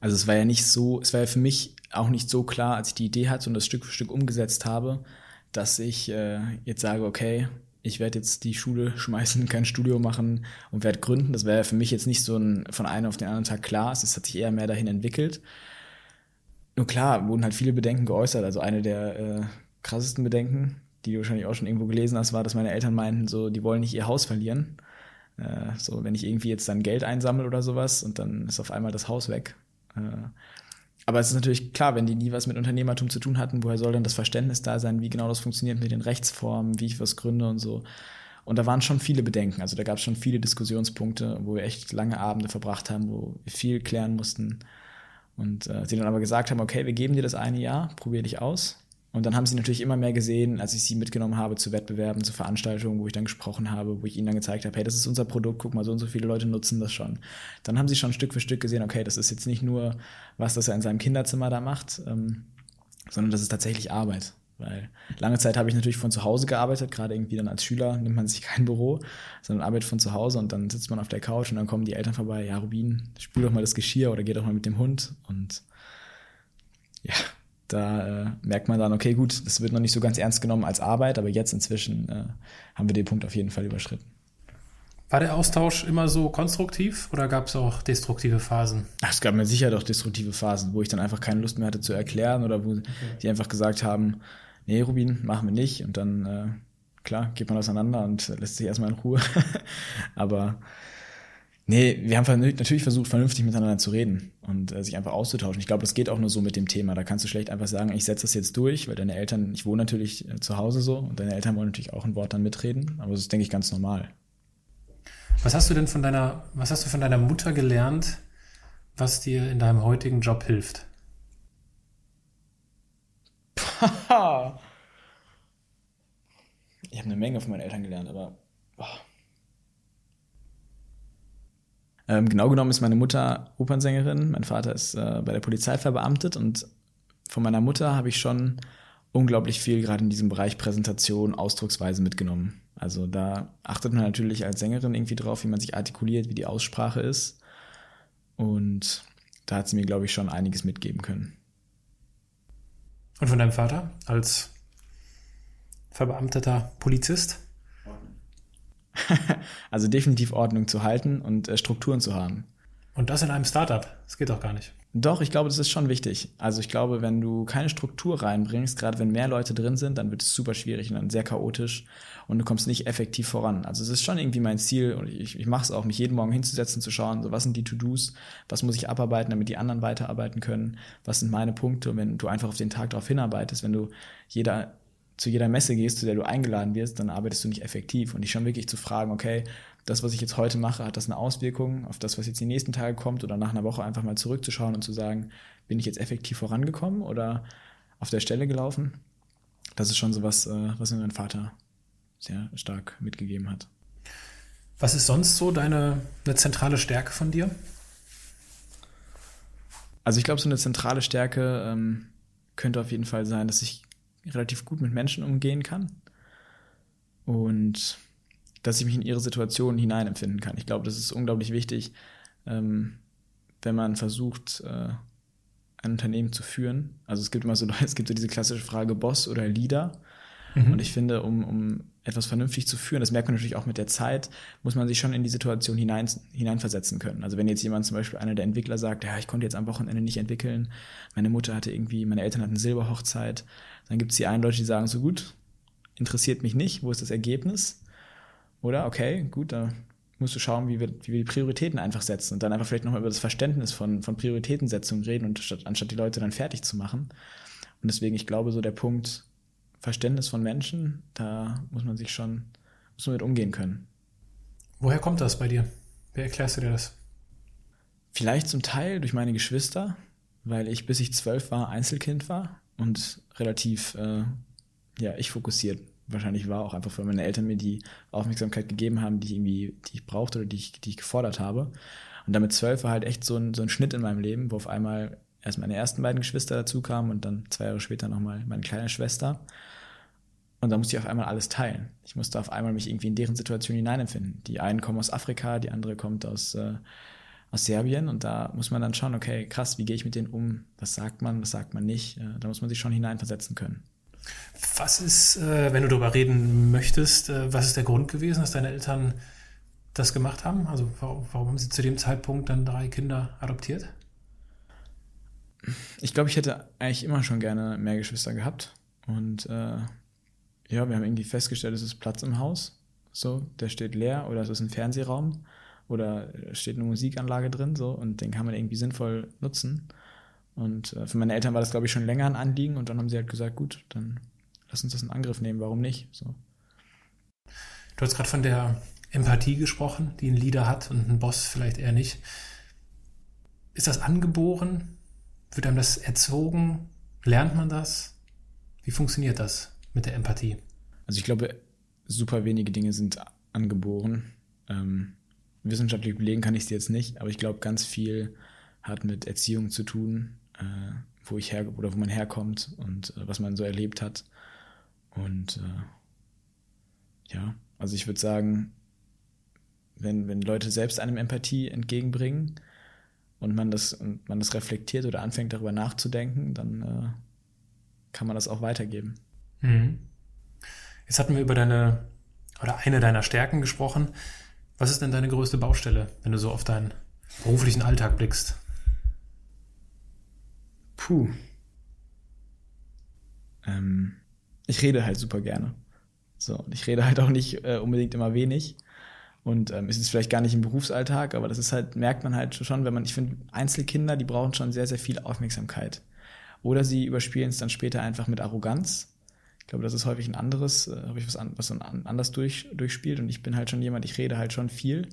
Also es war ja nicht so, es war ja für mich auch nicht so klar, als ich die Idee hatte und das Stück für Stück umgesetzt habe, dass ich äh, jetzt sage, okay, ich werde jetzt die Schule schmeißen, kein Studio machen und werde gründen. Das wäre ja für mich jetzt nicht so ein von einem auf den anderen Tag klar. Es hat sich eher mehr dahin entwickelt. Nur klar, wurden halt viele Bedenken geäußert. Also eine der äh, krassesten Bedenken, die du wahrscheinlich auch schon irgendwo gelesen hast, war, dass meine Eltern meinten, so, die wollen nicht ihr Haus verlieren. Äh, so, wenn ich irgendwie jetzt dann Geld einsammle oder sowas und dann ist auf einmal das Haus weg. Aber es ist natürlich klar, wenn die nie was mit Unternehmertum zu tun hatten, woher soll denn das Verständnis da sein, wie genau das funktioniert mit den Rechtsformen, wie ich was gründe und so. Und da waren schon viele Bedenken, also da gab es schon viele Diskussionspunkte, wo wir echt lange Abende verbracht haben, wo wir viel klären mussten und äh, sie dann aber gesagt haben, okay, wir geben dir das eine Jahr, probier dich aus. Und dann haben sie natürlich immer mehr gesehen, als ich sie mitgenommen habe zu Wettbewerben, zu Veranstaltungen, wo ich dann gesprochen habe, wo ich ihnen dann gezeigt habe, hey, das ist unser Produkt, guck mal, so und so viele Leute nutzen das schon. Dann haben sie schon Stück für Stück gesehen, okay, das ist jetzt nicht nur was, das er in seinem Kinderzimmer da macht, ähm, sondern das ist tatsächlich Arbeit. Weil lange Zeit habe ich natürlich von zu Hause gearbeitet, gerade irgendwie dann als Schüler nimmt man sich kein Büro, sondern arbeitet von zu Hause und dann sitzt man auf der Couch und dann kommen die Eltern vorbei, ja, Rubin, spül doch mal das Geschirr oder geh doch mal mit dem Hund und ja, da äh, merkt man dann, okay, gut, das wird noch nicht so ganz ernst genommen als Arbeit, aber jetzt inzwischen äh, haben wir den Punkt auf jeden Fall überschritten. War der Austausch immer so konstruktiv oder gab es auch destruktive Phasen? Ach, es gab mir sicher doch destruktive Phasen, wo ich dann einfach keine Lust mehr hatte zu erklären oder wo okay. die einfach gesagt haben, nee, Rubin, machen wir nicht. Und dann, äh, klar, geht man auseinander und lässt sich erstmal in Ruhe. Aber nee, wir haben natürlich versucht, vernünftig miteinander zu reden und äh, sich einfach auszutauschen. Ich glaube, das geht auch nur so mit dem Thema. Da kannst du schlecht einfach sagen, ich setze das jetzt durch, weil deine Eltern, ich wohne natürlich äh, zu Hause so und deine Eltern wollen natürlich auch ein Wort dann mitreden. Aber das ist, denke ich, ganz normal. Was hast du denn von deiner, was hast du von deiner Mutter gelernt, was dir in deinem heutigen Job hilft? Pah. Ich habe eine Menge von meinen Eltern gelernt, aber oh. Genau genommen ist meine Mutter Opernsängerin, mein Vater ist äh, bei der Polizei verbeamtet und von meiner Mutter habe ich schon unglaublich viel gerade in diesem Bereich Präsentation, Ausdrucksweise mitgenommen. Also da achtet man natürlich als Sängerin irgendwie drauf, wie man sich artikuliert, wie die Aussprache ist und da hat sie mir, glaube ich, schon einiges mitgeben können. Und von deinem Vater als verbeamteter Polizist? Also definitiv Ordnung zu halten und äh, Strukturen zu haben. Und das in einem Startup? Das geht doch gar nicht. Doch, ich glaube, das ist schon wichtig. Also ich glaube, wenn du keine Struktur reinbringst, gerade wenn mehr Leute drin sind, dann wird es super schwierig und dann sehr chaotisch und du kommst nicht effektiv voran. Also es ist schon irgendwie mein Ziel und ich, ich mache es auch, mich jeden Morgen hinzusetzen, zu schauen, so was sind die To-Dos, was muss ich abarbeiten, damit die anderen weiterarbeiten können, was sind meine Punkte. Und wenn du einfach auf den Tag darauf hinarbeitest, wenn du jeder... zu jeder Messe gehst, zu der du eingeladen wirst, dann arbeitest du nicht effektiv. Und dich schon wirklich zu fragen, okay, das, was ich jetzt heute mache, hat das eine Auswirkung auf das, was jetzt die nächsten Tage kommt oder nach einer Woche einfach mal zurückzuschauen und zu sagen, bin ich jetzt effektiv vorangekommen oder auf der Stelle gelaufen? Das ist schon so was, was mir mein Vater sehr stark mitgegeben hat. Was ist sonst so deine eine zentrale Stärke von dir? Also ich glaube, so eine zentrale Stärke ähm, könnte auf jeden Fall sein, dass ich relativ gut mit Menschen umgehen kann und dass ich mich in ihre Situation hineinempfinden kann. Ich glaube, das ist unglaublich wichtig, ähm, wenn man versucht, äh, ein Unternehmen zu führen. Also es gibt immer so, es gibt so diese klassische Frage Boss oder Leader Mhm. Und ich finde, um, um etwas vernünftig zu führen, das merkt man natürlich auch mit der Zeit, muss man sich schon in die Situation hinein, hineinversetzen können. Also wenn jetzt jemand zum Beispiel, einer der Entwickler sagt, ja, ich konnte jetzt am Wochenende nicht entwickeln, meine Mutter hatte irgendwie, meine Eltern hatten eine Silberhochzeit, dann gibt es die einen Leute, die sagen, so gut, interessiert mich nicht, wo ist das Ergebnis? Oder, okay, gut, da musst du schauen, wie wir, wie wir die Prioritäten einfach setzen und dann einfach vielleicht nochmal über das Verständnis von, von Prioritätensetzung reden, und statt, anstatt die Leute dann fertig zu machen. Und deswegen, ich glaube, so der Punkt Verständnis von Menschen, da muss man sich schon muss man mit umgehen können. Woher kommt das bei dir? Wie erklärst du dir das? Vielleicht zum Teil durch meine Geschwister, weil ich, bis ich zwölf war, Einzelkind war und relativ äh, ja, ich fokussiert wahrscheinlich war, auch einfach weil meine Eltern mir die Aufmerksamkeit gegeben haben, die ich irgendwie, die ich brauchte oder die ich, die ich gefordert habe. Und damit zwölf war halt echt so ein, so ein Schnitt in meinem Leben, wo auf einmal erst meine ersten beiden Geschwister dazu kamen und dann zwei Jahre später nochmal meine kleine Schwester. Und da musste ich auf einmal alles teilen. Ich musste auf einmal mich irgendwie in deren Situation hineinempfinden. Die einen kommen aus Afrika, die andere kommt aus, äh, aus Serbien, und da muss man dann schauen, okay, krass, wie gehe ich mit denen um? Was sagt man, was sagt man nicht? Äh, da muss man sich schon hineinversetzen können. Was ist, wenn du darüber reden möchtest, was ist der Grund gewesen, dass deine Eltern das gemacht haben? Also warum, warum haben sie zu dem Zeitpunkt dann drei Kinder adoptiert? Ich glaube, ich hätte eigentlich immer schon gerne mehr Geschwister gehabt. Und äh, ja, wir haben irgendwie festgestellt, es ist Platz im Haus. So, der steht leer, oder es ist ein Fernsehraum, oder steht eine Musikanlage drin, so, und den kann man irgendwie sinnvoll nutzen. Und für meine Eltern war das, glaube ich, schon länger ein Anliegen, und dann haben sie halt gesagt, gut, dann lass uns das in Angriff nehmen, warum nicht? So. Du hast gerade von der Empathie gesprochen, die ein Leader hat und ein Boss vielleicht eher nicht. Ist das angeboren? Wird einem das erzogen? Lernt man das? Wie funktioniert das mit der Empathie? Also ich glaube, super wenige Dinge sind angeboren. Ähm, wissenschaftlich belegen kann ich es jetzt nicht, aber ich glaube, ganz viel hat mit Erziehung zu tun, äh, wo ich her oder wo man herkommt und äh, was man so erlebt hat. Und äh, ja, also ich würde sagen, wenn, wenn Leute selbst einem Empathie entgegenbringen und man das und man das reflektiert oder anfängt, darüber nachzudenken, dann äh, kann man das auch weitergeben. Mhm. Jetzt hatten wir über deine oder eine deiner Stärken gesprochen. Was ist denn deine größte Baustelle, wenn du so auf deinen beruflichen Alltag blickst? Puh. Ähm, ich rede halt super gerne. So, und ich rede halt auch nicht äh, unbedingt immer wenig. Und ähm, es ist vielleicht gar nicht im Berufsalltag, aber das ist halt, merkt man halt schon, wenn man, ich finde, Einzelkinder, die brauchen schon sehr, sehr viel Aufmerksamkeit. Oder sie überspielen es dann später einfach mit Arroganz. Ich glaube, das ist häufig ein anderes, äh, habe ich was, an, was anders durch, durchspielt. Und ich bin halt schon jemand, ich rede halt schon viel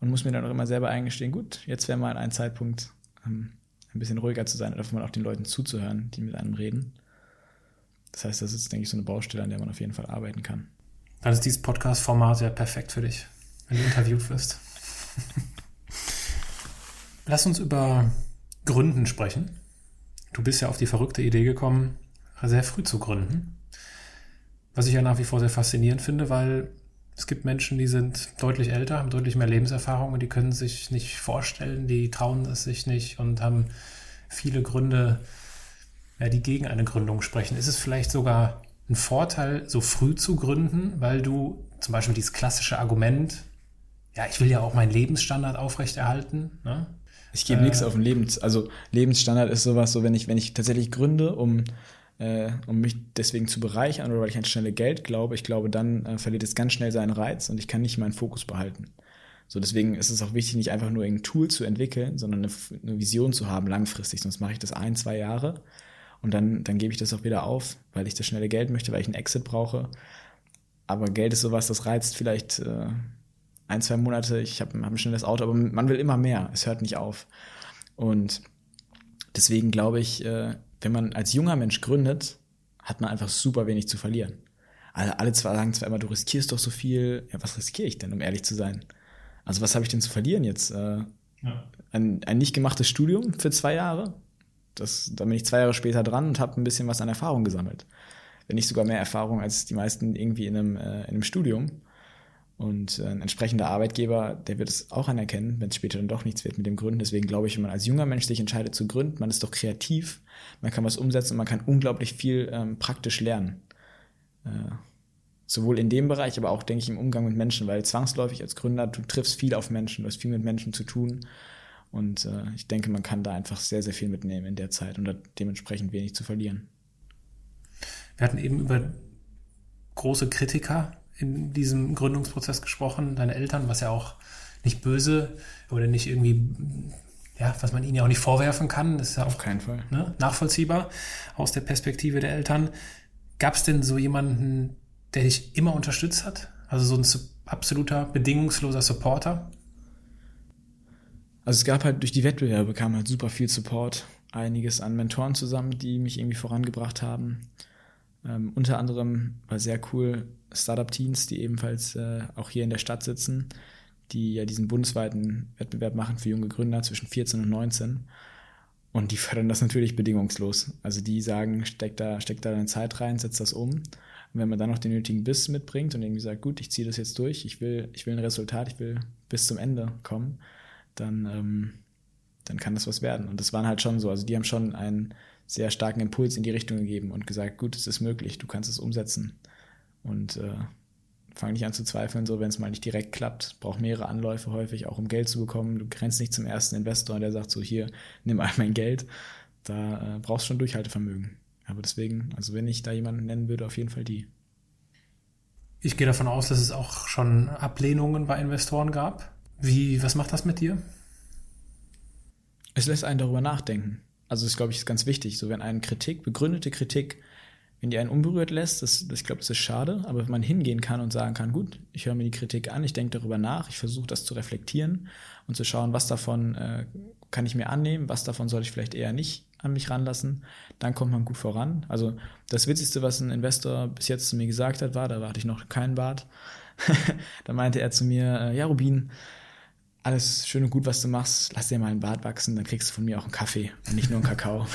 und muss mir dann auch immer selber eingestehen, gut, jetzt wäre mal ein Zeitpunkt, ähm, ein bisschen ruhiger zu sein, oder auch den Leuten zuzuhören, die mit einem reden. Das heißt, das ist, denke ich, so eine Baustelle, an der man auf jeden Fall arbeiten kann. Dann ist dieses Podcast-Format ja perfekt für dich, wenn du interviewt wirst. Lass uns über Gründen sprechen. Du bist ja auf die verrückte Idee gekommen, sehr früh zu gründen. Was ich ja nach wie vor sehr faszinierend finde, weil es gibt Menschen, die sind deutlich älter, haben deutlich mehr Lebenserfahrung und die können sich nicht vorstellen, die trauen es sich nicht und haben viele Gründe, ja, die gegen eine Gründung sprechen. Ist es vielleicht sogar ein Vorteil, so früh zu gründen, weil du zum Beispiel dieses klassische Argument, ja, ich will ja auch meinen Lebensstandard aufrechterhalten, ne? Ich gebe äh, nichts auf den Lebens, also Lebensstandard ist sowas, so wenn ich, wenn ich tatsächlich gründe, um um mich deswegen zu bereichern oder weil ich an schnelle Geld glaube, ich glaube, dann äh, verliert es ganz schnell seinen Reiz und ich kann nicht meinen Fokus behalten. So, deswegen ist es auch wichtig, nicht einfach nur ein Tool zu entwickeln, sondern eine, eine Vision zu haben, langfristig. Sonst mache ich das ein, zwei Jahre und dann, dann gebe ich das auch wieder auf, weil ich das schnelle Geld möchte, weil ich einen Exit brauche. Aber Geld ist sowas, das reizt vielleicht äh, ein, zwei Monate, ich habe hab ein schnelles Auto, aber man will immer mehr, es hört nicht auf. Und deswegen glaube ich, äh, wenn man als junger Mensch gründet, hat man einfach super wenig zu verlieren. Also alle zwar sagen zwar immer, du riskierst doch so viel. Ja, was riskiere ich denn, um ehrlich zu sein? Also was habe ich denn zu verlieren jetzt? Ja. Ein, ein nicht gemachtes Studium für zwei Jahre? Das, da bin ich zwei Jahre später dran und habe ein bisschen was an Erfahrung gesammelt. Wenn nicht sogar mehr Erfahrung als die meisten irgendwie in einem, äh, in einem Studium. Und äh, ein entsprechender Arbeitgeber, der wird es auch anerkennen, wenn es später dann doch nichts wird mit dem Gründen. Deswegen glaube ich, wenn man als junger Mensch sich entscheidet zu gründen, man ist doch kreativ, man kann was umsetzen und man kann unglaublich viel ähm, praktisch lernen. äh, sowohl in dem Bereich, aber auch, denke ich, im Umgang mit Menschen, weil zwangsläufig als Gründer, du triffst viel auf Menschen, du hast viel mit Menschen zu tun und äh, ich denke, man kann da einfach sehr, sehr viel mitnehmen in der Zeit und da dementsprechend wenig zu verlieren. Wir hatten eben über große Kritiker in diesem Gründungsprozess gesprochen, deine Eltern, was ja auch nicht böse oder nicht irgendwie, ja, was man ihnen ja auch nicht vorwerfen kann, das ist ja auch auf keinen Fall, ne, nachvollziehbar aus der Perspektive der Eltern. Gab es denn so jemanden, der dich immer unterstützt hat? Also so ein absoluter, bedingungsloser Supporter? Also es gab halt, durch die Wettbewerbe kam halt super viel Support, einiges an Mentoren zusammen, die mich irgendwie vorangebracht haben. Ähm, unter anderem war sehr cool Startup-Teens, die ebenfalls äh, auch hier in der Stadt sitzen, die ja diesen bundesweiten Wettbewerb machen für junge Gründer zwischen vierzehn und neunzehn. Und die fördern das natürlich bedingungslos. Also die sagen, steck da, steck da deine Zeit rein, setz das um. Und wenn man dann noch den nötigen Biss mitbringt und irgendwie sagt, gut, ich ziehe das jetzt durch, ich will, ich will ein Resultat, ich will bis zum Ende kommen, dann, ähm, dann kann das was werden. Und das waren halt schon so. Also die haben schon einen sehr starken Impuls in die Richtung gegeben und gesagt, gut, es ist möglich, du kannst es umsetzen. Und äh, fang nicht an zu zweifeln, so wenn es mal nicht direkt klappt. Braucht mehrere Anläufe häufig, auch um Geld zu bekommen. Du grenzt nicht zum ersten Investor, der sagt so, hier, nimm all mein Geld. Da äh, brauchst du schon Durchhaltevermögen. Aber deswegen, also wenn ich da jemanden nennen würde, auf jeden Fall die. Ich gehe davon aus, dass es auch schon Ablehnungen bei Investoren gab. Wie, was macht das mit dir? Es lässt einen darüber nachdenken. Also das, glaube ich, ist ganz wichtig. So, wenn einen Kritik, begründete Kritik, wenn die einen unberührt lässt, das, das, ich glaube, das ist schade, aber wenn man hingehen kann und sagen kann, gut, ich höre mir die Kritik an, ich denke darüber nach, ich versuche das zu reflektieren und zu schauen, was davon äh, kann ich mir annehmen, was davon soll ich vielleicht eher nicht an mich ranlassen, dann kommt man gut voran. Also das Witzigste, was ein Investor bis jetzt zu mir gesagt hat, war, da hatte ich noch keinen Bart, da meinte er zu mir, äh, ja Rubin, alles schön und gut, was du machst, lass dir mal einen Bart wachsen, dann kriegst du von mir auch einen Kaffee und nicht nur einen Kakao.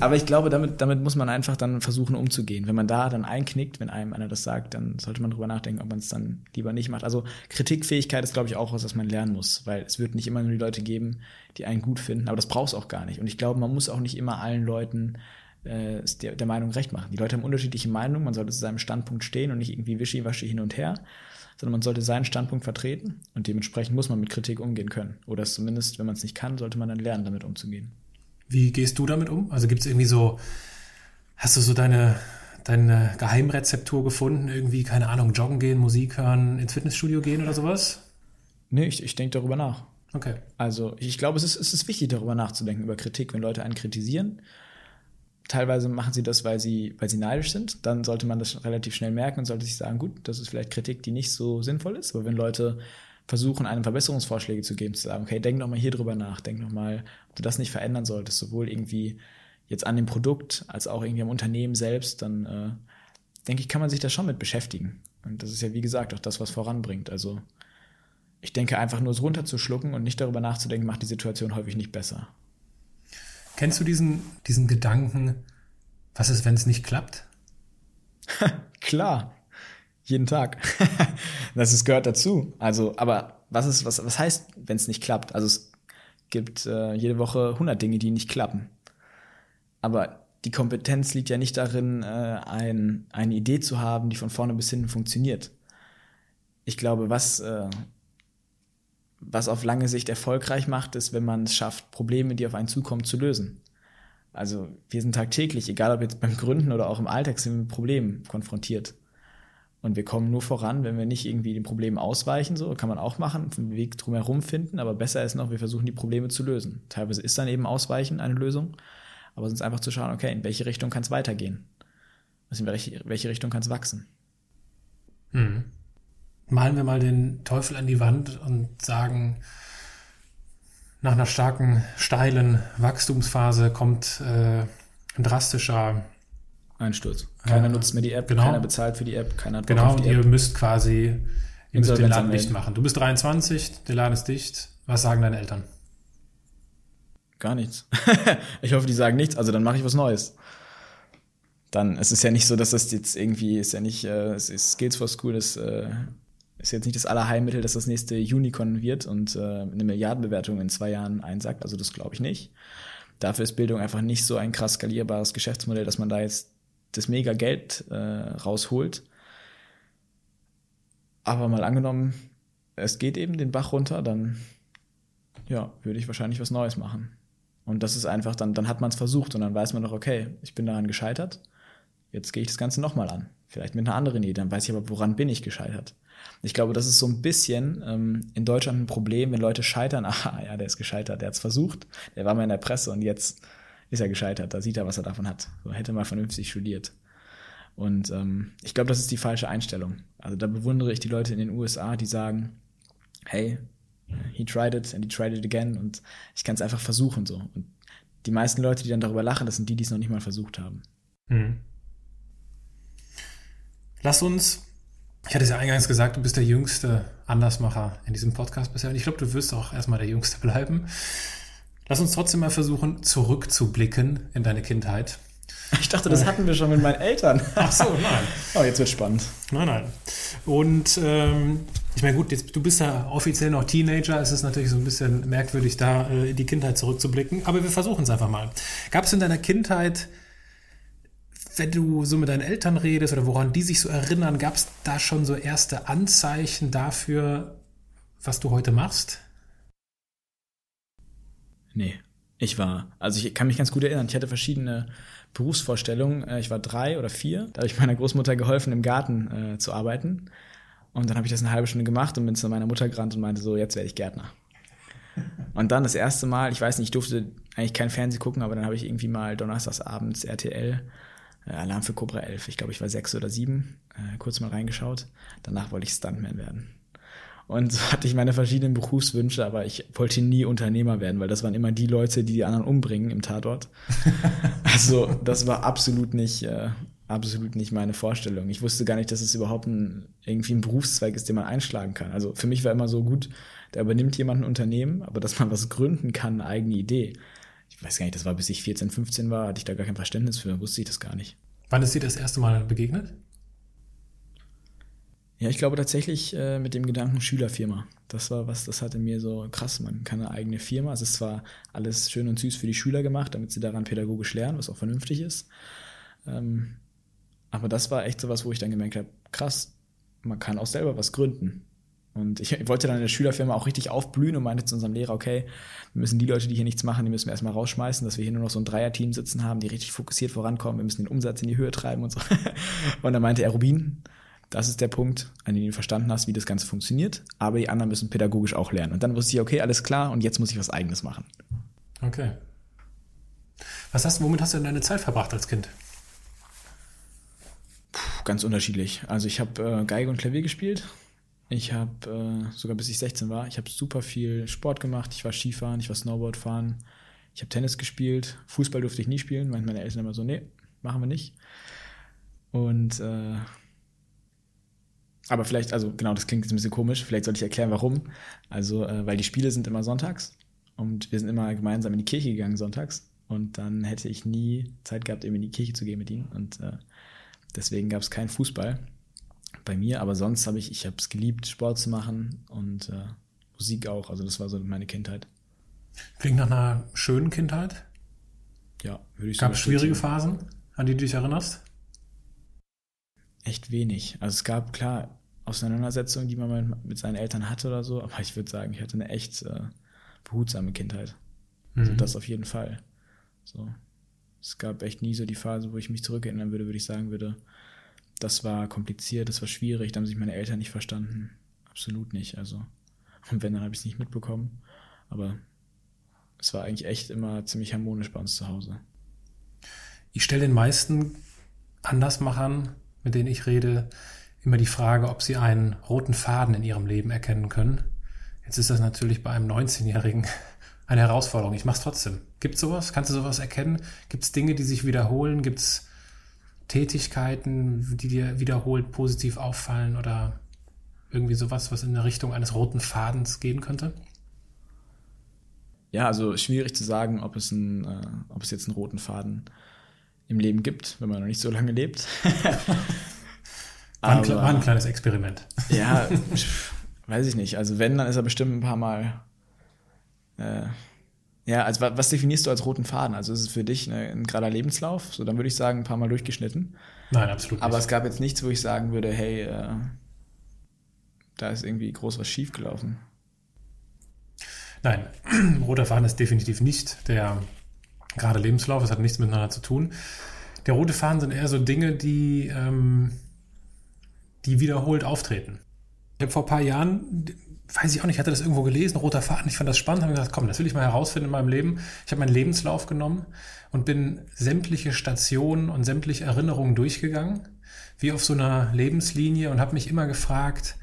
Aber ich glaube, damit, damit muss man einfach dann versuchen umzugehen. Wenn man da dann einknickt, wenn einem einer das sagt, dann sollte man drüber nachdenken, ob man es dann lieber nicht macht. Also Kritikfähigkeit ist, glaube ich, auch was, was man lernen muss, weil es wird nicht immer nur die Leute geben, die einen gut finden, aber das brauchst du auch gar nicht. Und ich glaube, man muss auch nicht immer allen Leuten äh, der, der Meinung recht machen. Die Leute haben unterschiedliche Meinungen, man sollte zu seinem Standpunkt stehen und nicht irgendwie wischiwaschi hin und her, sondern man sollte seinen Standpunkt vertreten und dementsprechend muss man mit Kritik umgehen können. Oder zumindest, wenn man es nicht kann, sollte man dann lernen, damit umzugehen. Wie gehst du damit um? Also gibt es irgendwie so, hast du so deine, deine Geheimrezeptur gefunden? Irgendwie, keine Ahnung, joggen gehen, Musik hören, ins Fitnessstudio gehen oder sowas? Nee, ich, ich denke darüber nach. Okay. Also ich glaube, es ist, es ist wichtig, darüber nachzudenken, über Kritik, wenn Leute einen kritisieren. Teilweise machen sie das, weil sie, weil sie neidisch sind. Dann sollte man das relativ schnell merken und sollte sich sagen, gut, das ist vielleicht Kritik, die nicht so sinnvoll ist. Aber wenn Leute versuchen, einem Verbesserungsvorschläge zu geben, zu sagen, okay, denk nochmal hier drüber nach, denk nochmal, ob du das nicht verändern solltest, sowohl irgendwie jetzt an dem Produkt, als auch irgendwie am Unternehmen selbst, dann äh, denke ich, kann man sich da schon mit beschäftigen. Und das ist ja, wie gesagt, auch das, was voranbringt. Also ich denke, einfach nur es runterzuschlucken und nicht darüber nachzudenken, macht die Situation häufig nicht besser. Kennst du diesen, diesen Gedanken, was ist, wenn es nicht klappt? Klar. Jeden Tag. Das ist, gehört dazu. Also, aber was ist, was, was heißt, wenn es nicht klappt? Also es gibt äh, jede Woche hundert Dinge, die nicht klappen. Aber die Kompetenz liegt ja nicht darin, äh, ein, eine Idee zu haben, die von vorne bis hinten funktioniert. Ich glaube, was, äh, was auf lange Sicht erfolgreich macht, ist, wenn man es schafft, Probleme, die auf einen zukommen, zu lösen. Also wir sind tagtäglich, egal ob jetzt beim Gründen oder auch im Alltag, sind wir mit Problemen konfrontiert. Und wir kommen nur voran, wenn wir nicht irgendwie den Problemen ausweichen. So kann man auch machen, einen Weg drumherum finden. Aber besser ist noch, wir versuchen, die Probleme zu lösen. Teilweise ist dann eben Ausweichen eine Lösung. Aber sonst einfach zu schauen, okay, in welche Richtung kann es weitergehen? Also in welche, welche Richtung kann es wachsen? Hm. Malen wir mal den Teufel an die Wand und sagen, nach einer starken, steilen Wachstumsphase kommt äh, ein drastischer Einsturz. Keiner äh, nutzt mehr die App, genau. Keiner bezahlt für die App, keiner hat Bock auf die App. Genau, und ihr müsst quasi ihr müsst den Laden dicht machen. Du bist dreiundzwanzig, der Laden ist dicht. Was sagen deine Eltern? Gar nichts. Ich hoffe, die sagen nichts, also dann mache ich was Neues. Dann, es ist ja nicht so, dass das jetzt irgendwie, ist ja nicht, äh, es ist Skills for School, das äh, ist jetzt nicht das Allerheilmittel, dass das nächste Unicorn wird und äh, eine Milliardenbewertung in zwei Jahren einsackt, also das glaube ich nicht. Dafür ist Bildung einfach nicht so ein krass skalierbares Geschäftsmodell, dass man da jetzt das mega Geld äh, rausholt. Aber mal angenommen, es geht eben den Bach runter, dann ja, würde ich wahrscheinlich was Neues machen. Und das ist einfach, dann, dann hat man es versucht und dann weiß man doch, okay, ich bin daran gescheitert, jetzt gehe ich das Ganze nochmal an. Vielleicht mit einer anderen Idee, dann weiß ich aber, woran bin ich gescheitert. Ich glaube, das ist so ein bisschen ähm, in Deutschland ein Problem, wenn Leute scheitern, aha, ja, der ist gescheitert, der hat es versucht, der war mal in der Presse und jetzt ist er gescheitert, da sieht er, was er davon hat. So, hätte mal vernünftig studiert. Und ähm, ich glaube, das ist die falsche Einstellung. Also da bewundere ich die Leute in den U S A, die sagen, hey, he tried it and he tried it again und ich kann es einfach versuchen. So. Und die meisten Leute, die dann darüber lachen, das sind die, die es noch nicht mal versucht haben. Mhm. Lass uns, ich hatte es ja eingangs gesagt, du bist der jüngste Andersmacher in diesem Podcast bisher und ich glaube, du wirst auch erstmal der Jüngste bleiben. Lass uns trotzdem mal versuchen, zurückzublicken in deine Kindheit. Ich dachte, das hatten wir schon mit meinen Eltern. Ach so, nein. Oh, jetzt wird spannend. Nein, nein. Und ähm, ich meine, gut, jetzt, du bist ja offiziell noch Teenager. Es ist natürlich so ein bisschen merkwürdig, da äh, in die Kindheit zurückzublicken. Aber wir versuchen es einfach mal. Gab es in deiner Kindheit, wenn du so mit deinen Eltern redest oder woran die sich so erinnern, gab es da schon so erste Anzeichen dafür, was du heute machst? Nee, ich war, also ich kann mich ganz gut erinnern, ich hatte verschiedene Berufsvorstellungen. Ich war drei oder vier, da habe ich meiner Großmutter geholfen, im Garten äh, zu arbeiten. Und dann habe ich das eine halbe Stunde gemacht und bin zu meiner Mutter gerannt und meinte so, jetzt werde ich Gärtner. Und dann das erste Mal, ich weiß nicht, ich durfte eigentlich kein Fernsehen gucken, aber dann habe ich irgendwie mal donnerstagsabends R T L, äh, Alarm für Cobra elf, ich glaube, ich war sechs oder sieben, äh, kurz mal reingeschaut. Danach wollte ich Stuntman werden. Und so hatte ich meine verschiedenen Berufswünsche, aber ich wollte nie Unternehmer werden, weil das waren immer die Leute, die die anderen umbringen im Tatort. Also das war absolut nicht, äh, absolut nicht meine Vorstellung. Ich wusste gar nicht, dass es überhaupt ein, irgendwie ein Berufszweig ist, den man einschlagen kann. Also für mich war immer so, gut, da übernimmt jemand ein Unternehmen, aber dass man was gründen kann, eine eigene Idee. Ich weiß gar nicht, das war, bis ich vierzehn, fünfzehn war, hatte ich da gar kein Verständnis für, wusste ich das gar nicht. Wann ist dir das erste Mal begegnet? Ja, ich glaube tatsächlich äh, mit dem Gedanken Schülerfirma. Das war was, das hatte mir so, krass, man kann eine eigene Firma. Es ist zwar alles schön und süß für die Schüler gemacht, damit sie daran pädagogisch lernen, was auch vernünftig ist. Ähm, aber das war echt sowas, wo ich dann gemerkt habe, krass, man kann auch selber was gründen. Und ich, ich wollte dann in der Schülerfirma auch richtig aufblühen und meinte zu unserem Lehrer, okay, wir müssen die Leute, die hier nichts machen, die müssen wir erstmal rausschmeißen, dass wir hier nur noch so ein Dreierteam sitzen haben, die richtig fokussiert vorankommen, wir müssen den Umsatz in die Höhe treiben und so. Und dann meinte er, Rubin, das ist der Punkt, an dem du verstanden hast, wie das Ganze funktioniert. Aber die anderen müssen pädagogisch auch lernen. Und dann wusste ich, okay, alles klar, und jetzt muss ich was Eigenes machen. Okay. Was hast, womit hast du denn deine Zeit verbracht als Kind? Puh, ganz unterschiedlich. Also ich habe äh, Geige und Klavier gespielt. Ich habe, äh, sogar bis ich sechzehn war, ich habe super viel Sport gemacht. Ich war Skifahren, ich war Snowboard fahren. Ich habe Tennis gespielt. Fußball durfte ich nie spielen. Meinten meine Eltern immer so, nee, machen wir nicht. Und äh, aber vielleicht, also genau, das klingt jetzt ein bisschen komisch, vielleicht sollte ich erklären, warum. Also, äh, weil die Spiele sind immer sonntags und wir sind immer gemeinsam in die Kirche gegangen sonntags und dann hätte ich nie Zeit gehabt, eben in die Kirche zu gehen mit ihnen und äh, deswegen gab es keinen Fußball bei mir, aber sonst habe ich, ich habe es geliebt, Sport zu machen und äh, Musik auch, also das war so meine Kindheit. Klingt nach einer schönen Kindheit? Ja, würde ich sagen. Gab es schwierige Phasen, an die du dich erinnerst? Echt wenig. Also es gab, klar, Auseinandersetzungen, die man mit seinen Eltern hatte oder so, aber ich würde sagen, ich hatte eine echt äh, behutsame Kindheit. Also mhm. Das auf jeden Fall. So. Es gab echt nie so die Phase, wo ich mich zurückerinnern würde, würde ich sagen würde, das war kompliziert, das war schwierig, da haben sich meine Eltern nicht verstanden. Absolut nicht. Also, und wenn, dann habe ich es nicht mitbekommen. Aber es war eigentlich echt immer ziemlich harmonisch bei uns zu Hause. Ich stelle den meisten Andersmachern, mit denen ich rede, immer die Frage, ob sie einen roten Faden in ihrem Leben erkennen können. Jetzt ist das natürlich bei einem neunzehnjährigen eine Herausforderung. Ich mache es trotzdem. Gibt's sowas? Kannst du sowas erkennen? Gibt's Dinge, die sich wiederholen? Gibt's Tätigkeiten, die dir wiederholt positiv auffallen oder irgendwie sowas, was in der Richtung eines roten Fadens gehen könnte? Ja, also schwierig zu sagen, ob es, ein, äh, ob es jetzt einen roten Faden im Leben gibt, wenn man noch nicht so lange lebt. Aber, war ein kleines Experiment. Ja, weiß ich nicht. Also wenn, dann ist er bestimmt ein paar Mal äh, Ja, also was definierst du als roten Faden? Also ist es für dich eine, ein gerader Lebenslauf? So, dann würde ich sagen, ein paar Mal durchgeschnitten. Nein, absolut nicht. Aber es gab jetzt nichts, wo ich sagen würde, hey, äh, da ist irgendwie groß was schiefgelaufen. Nein, roter Faden ist definitiv nicht der gerade Lebenslauf. Es hat nichts miteinander zu tun. Der rote Faden sind eher so Dinge, die, ähm, die wiederholt auftreten. Ich habe vor ein paar Jahren, weiß ich auch nicht, hatte das irgendwo gelesen, roter Faden, ich fand das spannend, habe gesagt, komm, das will ich mal herausfinden in meinem Leben. Ich habe meinen Lebenslauf genommen und bin sämtliche Stationen und sämtliche Erinnerungen durchgegangen, wie auf so einer Lebenslinie, und habe mich immer gefragt,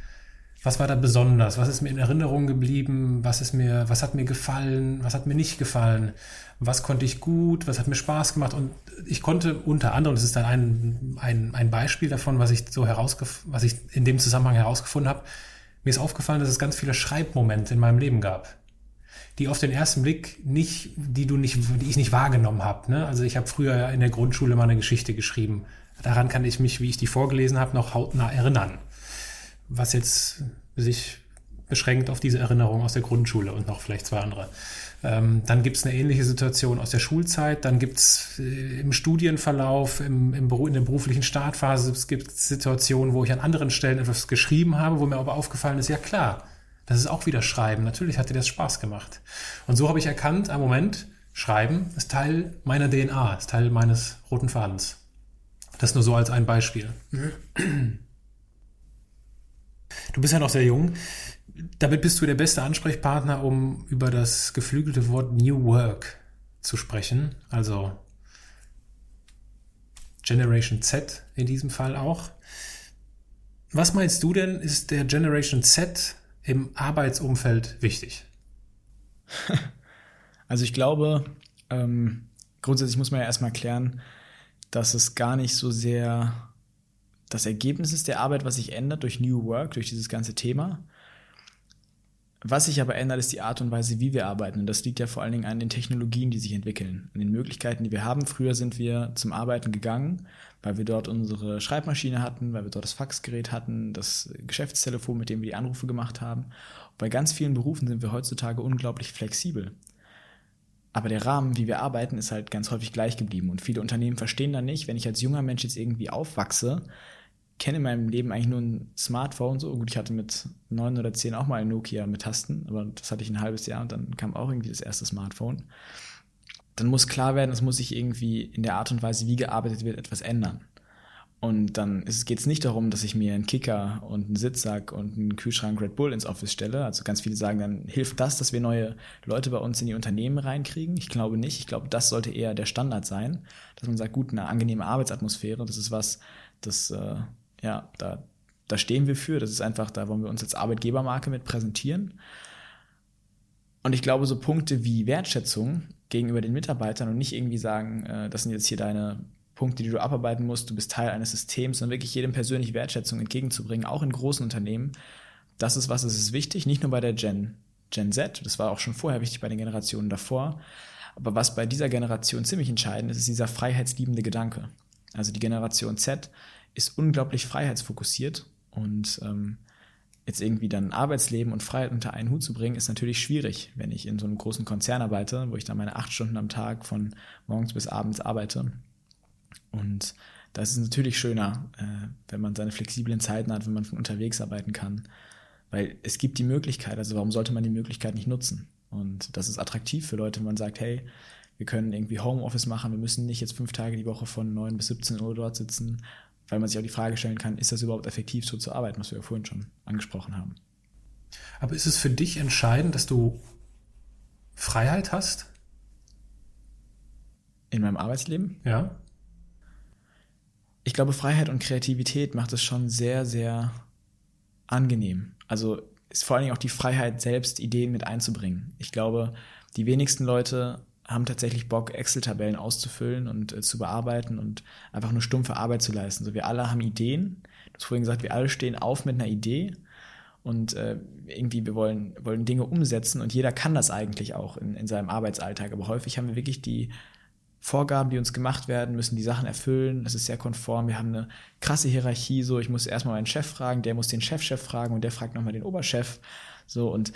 was war da besonders? Was ist mir in Erinnerung geblieben? Was ist mir, was hat mir gefallen? Was hat mir nicht gefallen? Was konnte ich gut? Was hat mir Spaß gemacht? Und ich konnte unter anderem, das ist dann ein, ein, ein Beispiel davon, was ich so herausgef- was ich in dem Zusammenhang herausgefunden habe. Mir ist aufgefallen, dass es ganz viele Schreibmomente in meinem Leben gab, die auf den ersten Blick nicht, die du nicht, die ich nicht wahrgenommen habe. Ne? Also ich habe früher in der Grundschule mal eine Geschichte geschrieben. Daran kann ich mich, wie ich die vorgelesen habe, noch hautnah erinnern. Was jetzt sich beschränkt auf diese Erinnerung aus der Grundschule und noch vielleicht zwei andere. Ähm, dann gibt's eine ähnliche Situation aus der Schulzeit, dann gibt's äh, im Studienverlauf, im, im Beru- in der beruflichen Startphase, es gibt Situationen, wo ich an anderen Stellen etwas geschrieben habe, wo mir aber aufgefallen ist, ja klar, das ist auch wieder Schreiben, natürlich hat dir das Spaß gemacht. Und so habe ich erkannt, am Moment, Schreiben ist Teil meiner D N A, ist Teil meines roten Fadens. Das nur so als ein Beispiel. Du bist ja noch sehr jung. Damit bist du der beste Ansprechpartner, um über das geflügelte Wort New Work zu sprechen. Also Generation Z in diesem Fall auch. Was meinst du denn, ist der Generation Z im Arbeitsumfeld wichtig? Also ich glaube, ähm, grundsätzlich muss man ja erstmal klären, dass es gar nicht so sehr das Ergebnis ist der Arbeit, was sich ändert durch New Work, durch dieses ganze Thema. Was sich aber ändert, ist die Art und Weise, wie wir arbeiten. Und das liegt ja vor allen Dingen an den Technologien, die sich entwickeln, an den Möglichkeiten, die wir haben. Früher sind wir zum Arbeiten gegangen, weil wir dort unsere Schreibmaschine hatten, weil wir dort das Faxgerät hatten, das Geschäftstelefon, mit dem wir die Anrufe gemacht haben. Und bei ganz vielen Berufen sind wir heutzutage unglaublich flexibel. Aber der Rahmen, wie wir arbeiten, ist halt ganz häufig gleich geblieben. Und viele Unternehmen verstehen dann nicht, wenn ich als junger Mensch jetzt irgendwie aufwachse, kenne in meinem Leben eigentlich nur ein Smartphone und so. Gut, ich hatte mit neun oder zehn auch mal ein Nokia mit Tasten, aber das hatte ich ein halbes Jahr und dann kam auch irgendwie das erste Smartphone. Dann muss klar werden, es muss sich irgendwie in der Art und Weise, wie gearbeitet wird, etwas ändern. Und dann geht es nicht darum, dass ich mir einen Kicker und einen Sitzsack und einen Kühlschrank Red Bull ins Office stelle. Also ganz viele sagen, dann hilft das, dass wir neue Leute bei uns in die Unternehmen reinkriegen. Ich glaube nicht. Ich glaube, das sollte eher der Standard sein, dass man sagt, gut, eine angenehme Arbeitsatmosphäre, das ist was, das... Äh, Ja, da, da stehen wir für. Das ist einfach, da wollen wir uns als Arbeitgebermarke mit präsentieren. Und ich glaube, so Punkte wie Wertschätzung gegenüber den Mitarbeitern und nicht irgendwie sagen, äh, das sind jetzt hier deine Punkte, die du abarbeiten musst, du bist Teil eines Systems, sondern wirklich jedem persönlich Wertschätzung entgegenzubringen, auch in großen Unternehmen. Das ist was, das ist wichtig, nicht nur bei der Gen, Gen Z, das war auch schon vorher wichtig bei den Generationen davor. Aber was bei dieser Generation ziemlich entscheidend ist, ist dieser freiheitsliebende Gedanke. Also die Generation Z ist unglaublich freiheitsfokussiert und ähm, jetzt irgendwie dann Arbeitsleben und Freiheit unter einen Hut zu bringen, ist natürlich schwierig, wenn ich in so einem großen Konzern arbeite, wo ich dann meine acht Stunden am Tag von morgens bis abends arbeite. Und da ist es natürlich schöner, äh, wenn man seine flexiblen Zeiten hat, wenn man von unterwegs arbeiten kann, weil es gibt die Möglichkeit, also warum sollte man die Möglichkeit nicht nutzen? Und das ist attraktiv für Leute, wenn man sagt, hey, wir können irgendwie Homeoffice machen, wir müssen nicht jetzt fünf Tage die Woche von neun bis siebzehn Uhr dort sitzen, weil man sich auch die Frage stellen kann, ist das überhaupt effektiv so zu arbeiten, was wir ja vorhin schon angesprochen haben. Aber ist es für dich entscheidend, dass du Freiheit hast? In meinem Arbeitsleben? Ja. Ich glaube, Freiheit und Kreativität macht es schon sehr, sehr angenehm. Also ist vor allen Dingen auch die Freiheit, selbst Ideen mit einzubringen. Ich glaube, die wenigsten Leute haben tatsächlich Bock, Excel-Tabellen auszufüllen und äh, zu bearbeiten und einfach nur stumpfe Arbeit zu leisten. So, wir alle haben Ideen. Du hast vorhin gesagt, wir alle stehen auf mit einer Idee und äh, irgendwie wir wollen, wollen Dinge umsetzen und jeder kann das eigentlich auch in, in seinem Arbeitsalltag. Aber häufig haben wir wirklich die Vorgaben, die uns gemacht werden, müssen die Sachen erfüllen. Das ist sehr konform. Wir haben eine krasse Hierarchie. So, ich muss erstmal meinen Chef fragen, der muss den Chefchef fragen und der fragt nochmal den Oberchef. So, und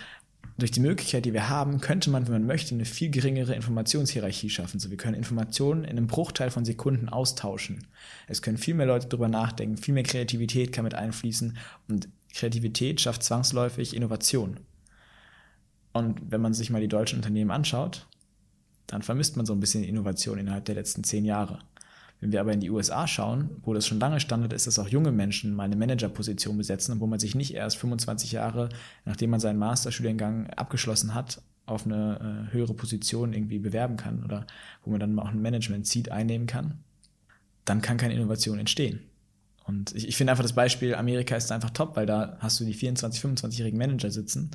Durch die Möglichkeit, die wir haben, könnte man, wenn man möchte, eine viel geringere Informationshierarchie schaffen. So, wir können Informationen in einem Bruchteil von Sekunden austauschen. Es können viel mehr Leute drüber nachdenken, viel mehr Kreativität kann mit einfließen und Kreativität schafft zwangsläufig Innovation. Und wenn man sich mal die deutschen Unternehmen anschaut, dann vermisst man so ein bisschen Innovation innerhalb der letzten zehn Jahre. Wenn wir aber in die U S A schauen, wo das schon lange Standard ist, dass auch junge Menschen mal eine Managerposition besetzen und wo man sich nicht erst fünfundzwanzig Jahre, nachdem man seinen Masterstudiengang abgeschlossen hat, auf eine äh, höhere Position irgendwie bewerben kann oder wo man dann auch ein Management-Seat einnehmen kann, dann kann keine Innovation entstehen. Und ich, ich finde einfach das Beispiel Amerika ist einfach top, weil da hast du die vierundzwanzig-, fünfundzwanzigjährigen Manager sitzen.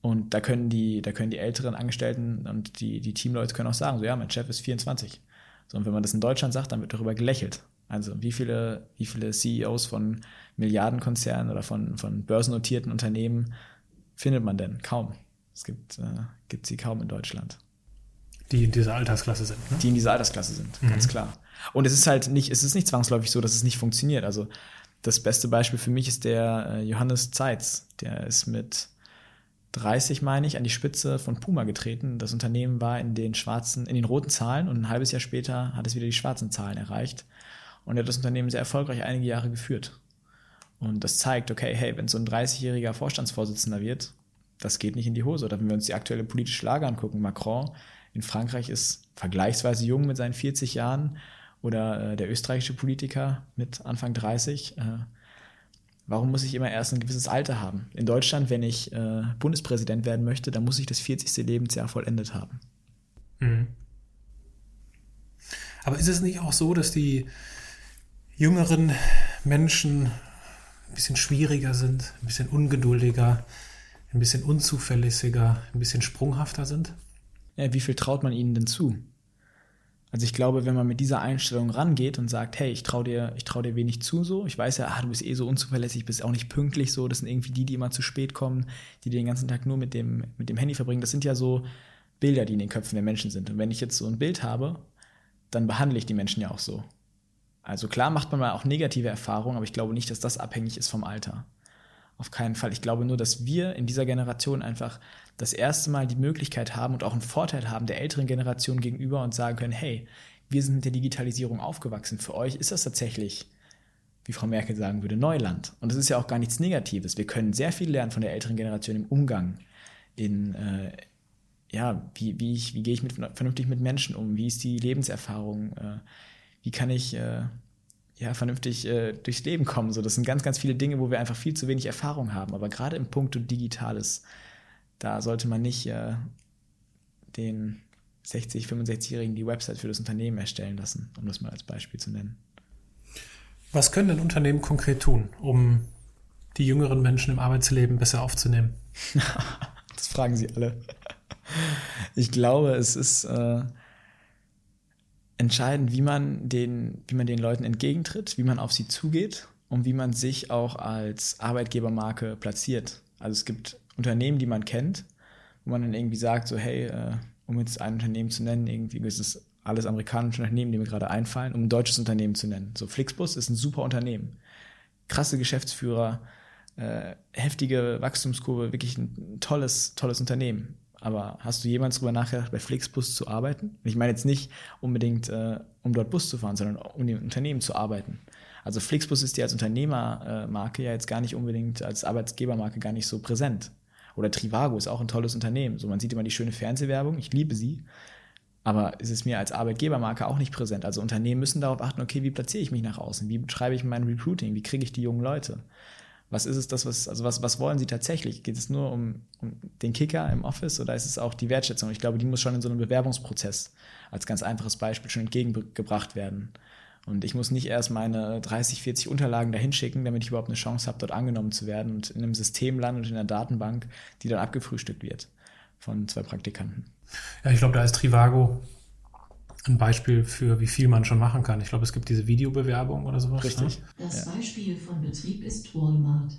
Und da können die, da können die älteren Angestellten und die, die Teamleute können auch sagen, so ja, mein Chef ist vierundzwanzig. So, und wenn man das in Deutschland sagt, dann wird darüber gelächelt. Also wie viele, wie viele C E Os von Milliardenkonzernen oder von, von börsennotierten Unternehmen findet man denn? Kaum. Es gibt äh, gibt sie kaum in Deutschland. Die in dieser Altersklasse sind, ne? Die in dieser Altersklasse sind, mhm. Ganz klar. Und es ist halt nicht, es ist nicht zwangsläufig so, dass es nicht funktioniert. Also das beste Beispiel für mich ist der äh, Johannes Zeitz. Der ist mit dreißig, meine ich, an die Spitze von Puma getreten. Das Unternehmen war in den schwarzen, in den roten Zahlen und ein halbes Jahr später hat es wieder die schwarzen Zahlen erreicht. Und er hat das Unternehmen sehr erfolgreich einige Jahre geführt. Und das zeigt, okay, hey, wenn so ein dreißigjähriger Vorstandsvorsitzender wird, das geht nicht in die Hose. Oder wenn wir uns die aktuelle politische Lage angucken, Macron in Frankreich ist vergleichsweise jung mit seinen vierzig Jahren oder äh, der österreichische Politiker mit Anfang dreißig, äh, warum muss ich immer erst ein gewisses Alter haben? In Deutschland, wenn ich äh, Bundespräsident werden möchte, dann muss ich das vierzigste Lebensjahr vollendet haben. Mhm. Aber ist es nicht auch so, dass die jüngeren Menschen ein bisschen schwieriger sind, ein bisschen ungeduldiger, ein bisschen unzuverlässiger, ein bisschen sprunghafter sind? Ja, wie viel traut man ihnen denn zu? Also ich glaube, wenn man mit dieser Einstellung rangeht und sagt, hey, ich traue dir, ich traue dir wenig zu, so, ich weiß ja, ah, du bist eh so unzuverlässig, bist auch nicht pünktlich, so, das sind irgendwie die, die immer zu spät kommen, die den ganzen Tag nur mit dem, mit dem Handy verbringen, das sind ja so Bilder, die in den Köpfen der Menschen sind. Und wenn ich jetzt so ein Bild habe, dann behandle ich die Menschen ja auch so. Also klar macht man mal auch negative Erfahrungen, aber ich glaube nicht, dass das abhängig ist vom Alter. Auf keinen Fall. Ich glaube nur, dass wir in dieser Generation einfach das erste Mal die Möglichkeit haben und auch einen Vorteil haben der älteren Generation gegenüber und sagen können, hey, wir sind mit der Digitalisierung aufgewachsen. Für euch ist das tatsächlich, wie Frau Merkel sagen würde, Neuland. Und das ist ja auch gar nichts Negatives. Wir können sehr viel lernen von der älteren Generation im Umgang, in äh, ja, wie, wie, ich, wie gehe ich mit, vernünftig mit Menschen um, wie ist die Lebenserfahrung, äh, wie kann ich... Äh, ja, vernünftig äh, durchs Leben kommen. So, das sind ganz, ganz viele Dinge, wo wir einfach viel zu wenig Erfahrung haben. Aber gerade im Punkto Digitales, da sollte man nicht äh, den sechzig-, fünfundsechzigjährigen die Website für das Unternehmen erstellen lassen, um das mal als Beispiel zu nennen. Was können denn Unternehmen konkret tun, um die jüngeren Menschen im Arbeitsleben besser aufzunehmen? Das fragen sie alle. Ich glaube, es ist... Äh, entscheidend, wie man den, wie man den Leuten entgegentritt, wie man auf sie zugeht und wie man sich auch als Arbeitgebermarke platziert. Also es gibt Unternehmen, die man kennt, wo man dann irgendwie sagt, so hey, äh, um jetzt ein Unternehmen zu nennen, irgendwie ist es alles amerikanische Unternehmen, die mir gerade einfallen, um ein deutsches Unternehmen zu nennen. So Flixbus ist ein super Unternehmen. Krasse Geschäftsführer, äh, heftige Wachstumskurve, wirklich ein tolles, tolles Unternehmen. Aber hast du jemals darüber nachgedacht, bei Flixbus zu arbeiten? Ich meine jetzt nicht unbedingt, äh, um dort Bus zu fahren, sondern um dem Unternehmen zu arbeiten. Also Flixbus ist ja als Unternehmermarke ja jetzt gar nicht unbedingt, als Arbeitgebermarke gar nicht so präsent. Oder Trivago ist auch ein tolles Unternehmen. So, man sieht immer die schöne Fernsehwerbung, ich liebe sie. Aber es ist mir als Arbeitgebermarke auch nicht präsent. Also Unternehmen müssen darauf achten, okay, wie platziere ich mich nach außen? Wie betreibe ich mein Recruiting? Wie kriege ich die jungen Leute? Was ist es, das, was, also was, was wollen sie tatsächlich? Geht es nur um, um den Kicker im Office oder ist es auch die Wertschätzung? Ich glaube, die muss schon in so einem Bewerbungsprozess als ganz einfaches Beispiel schon entgegengebracht werden. Und ich muss nicht erst meine dreißig, vierzig Unterlagen dahin schicken, damit ich überhaupt eine Chance habe, dort angenommen zu werden und in einem System lande und in einer Datenbank, die dann abgefrühstückt wird von zwei Praktikanten. Ja, ich glaube, da ist Trivago ein Beispiel für, wie viel man schon machen kann. Ich glaube, es gibt diese Videobewerbung oder sowas. Richtig. Ne? Das ja. Beispiel von Betrieb ist Walmart.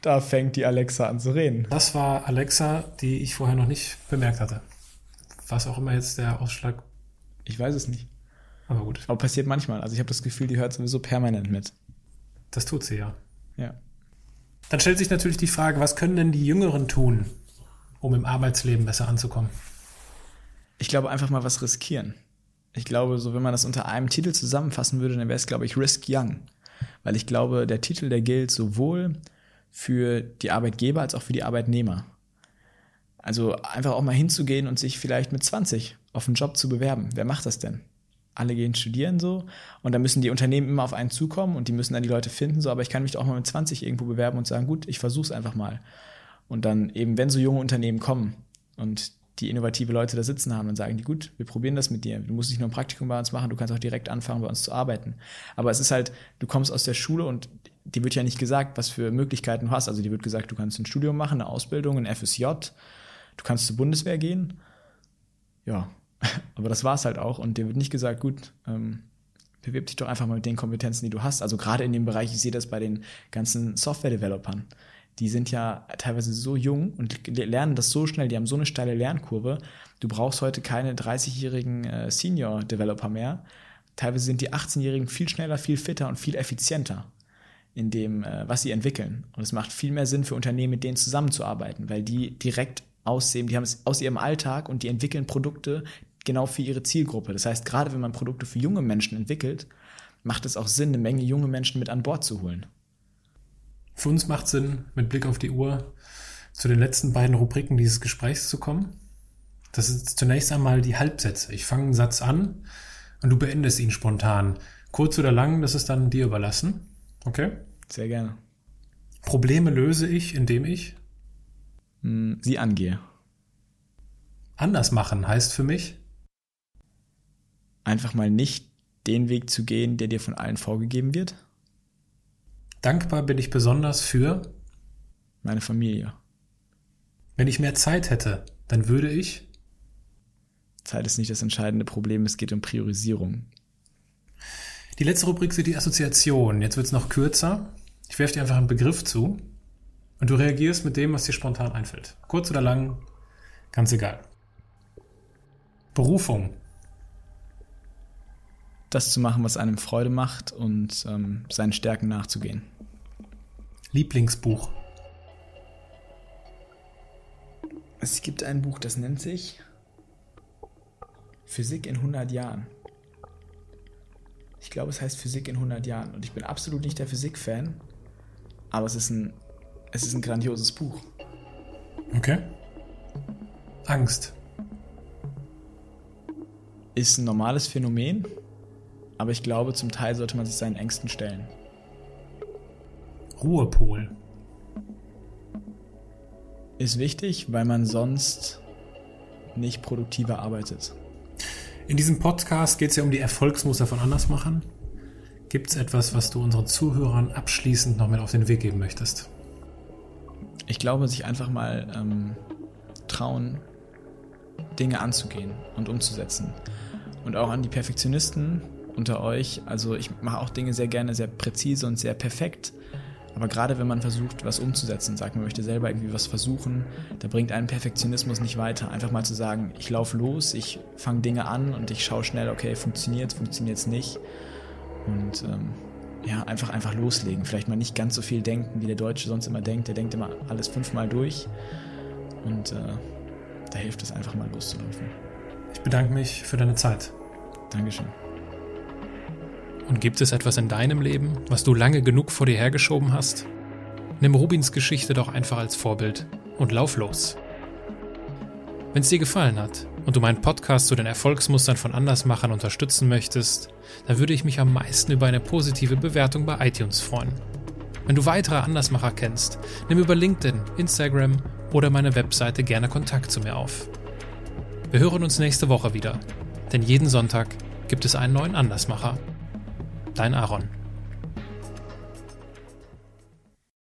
Da fängt die Alexa an zu reden. Das war Alexa, die ich vorher noch nicht bemerkt hatte. Was auch immer jetzt der Ausschlag... Ich weiß es nicht. Aber gut. Aber passiert manchmal. Also ich habe das Gefühl, die hört sowieso permanent mit. Das tut sie, ja. Ja. Dann stellt sich natürlich die Frage, was können denn die Jüngeren tun, um im Arbeitsleben besser anzukommen? Ich glaube, einfach mal was riskieren. Ich glaube, so wenn man das unter einem Titel zusammenfassen würde, dann wäre es, glaube ich, Risk Young. Weil ich glaube, der Titel, der gilt sowohl für die Arbeitgeber als auch für die Arbeitnehmer. Also einfach auch mal hinzugehen und sich vielleicht mit zwanzig auf einen Job zu bewerben. Wer macht das denn? Alle gehen studieren so und dann müssen die Unternehmen immer auf einen zukommen und die müssen dann die Leute finden. so. Aber ich kann mich doch auch mal mit zwanzig irgendwo bewerben und sagen, gut, ich versuch's einfach mal. Und dann eben, wenn so junge Unternehmen kommen und die innovative Leute da sitzen haben, dann sagen die, gut, wir probieren das mit dir. Du musst nicht nur ein Praktikum bei uns machen, du kannst auch direkt anfangen, bei uns zu arbeiten. Aber es ist halt, du kommst aus der Schule und dir wird ja nicht gesagt, was für Möglichkeiten du hast. Also dir wird gesagt, du kannst ein Studium machen, eine Ausbildung, ein F S J, du kannst zur Bundeswehr gehen. Ja, aber das war es halt auch. Und dir wird nicht gesagt, gut, ähm, bewirb dich doch einfach mal mit den Kompetenzen, die du hast. Also gerade in dem Bereich, ich sehe das bei den ganzen Software-Developern. Die sind ja teilweise so jung und lernen das so schnell, die haben so eine steile Lernkurve. Du brauchst heute keine dreißigjährigen äh, Senior-Developer mehr. Teilweise sind die achtzehnjährigen viel schneller, viel fitter und viel effizienter in dem, äh, was sie entwickeln. Und es macht viel mehr Sinn für Unternehmen, mit denen zusammenzuarbeiten, weil die direkt aussehen, die haben es aus ihrem Alltag und die entwickeln Produkte genau für ihre Zielgruppe. Das heißt, gerade wenn man Produkte für junge Menschen entwickelt, macht es auch Sinn, eine Menge junge Menschen mit an Bord zu holen. Für uns macht es Sinn, mit Blick auf die Uhr zu den letzten beiden Rubriken dieses Gesprächs zu kommen. Das ist zunächst einmal die Halbsätze. Ich fange einen Satz an und du beendest ihn spontan. Kurz oder lang, das ist dann dir überlassen. Okay? Sehr gerne. Probleme löse ich, indem ich sie angehe. Anders machen heißt für mich? Einfach mal nicht den Weg zu gehen, der dir von allen vorgegeben wird. Dankbar bin ich besonders für meine Familie. Wenn ich mehr Zeit hätte, dann würde ich... Zeit ist nicht das entscheidende Problem, es geht um Priorisierung. Die letzte Rubrik sind die Assoziationen. Jetzt wird es noch kürzer. Ich werfe dir einfach einen Begriff zu und du reagierst mit dem, was dir spontan einfällt. Kurz oder lang, ganz egal. Berufung. Das zu machen, was einem Freude macht und ähm, seinen Stärken nachzugehen. Lieblingsbuch. Es gibt ein Buch, das nennt sich Physik in hundert Jahren. Ich glaube, es heißt Physik in hundert Jahren. Und ich bin absolut nicht der Physik-Fan, aber es ist ein, es ist ein grandioses Buch. Okay. Angst. Ist ein normales Phänomen. Aber ich glaube, zum Teil sollte man sich seinen Ängsten stellen. Ruhepol. Ist wichtig, weil man sonst nicht produktiver arbeitet. In diesem Podcast geht es ja um die Erfolgsmuster von Andersmachern. Gibt es etwas, was du unseren Zuhörern abschließend noch mit auf den Weg geben möchtest? Ich glaube, sich einfach mal ähm, trauen, Dinge anzugehen und umzusetzen. Und auch an die Perfektionisten unter euch, also ich mache auch Dinge sehr gerne sehr präzise und sehr perfekt, aber gerade wenn man versucht, was umzusetzen, sagt man möchte selber irgendwie was versuchen, da bringt einen Perfektionismus nicht weiter. Einfach mal zu sagen, ich laufe los, ich fange Dinge an und ich schaue schnell, okay, funktioniert, funktioniert es nicht und ähm, ja, einfach einfach loslegen, vielleicht mal nicht ganz so viel denken, wie der Deutsche sonst immer denkt, der denkt immer alles fünfmal durch und äh, da hilft es einfach mal loszulaufen. Ich bedanke mich für deine Zeit. Dankeschön. Und gibt es etwas in deinem Leben, was du lange genug vor dir hergeschoben hast? Nimm Rubins Geschichte doch einfach als Vorbild und lauf los. Wenn es dir gefallen hat und du meinen Podcast zu den Erfolgsmustern von Andersmachern unterstützen möchtest, dann würde ich mich am meisten über eine positive Bewertung bei iTunes freuen. Wenn du weitere Andersmacher kennst, nimm über LinkedIn, Instagram oder meine Webseite gerne Kontakt zu mir auf. Wir hören uns nächste Woche wieder, denn jeden Sonntag gibt es einen neuen Andersmacher. Dein Aaron.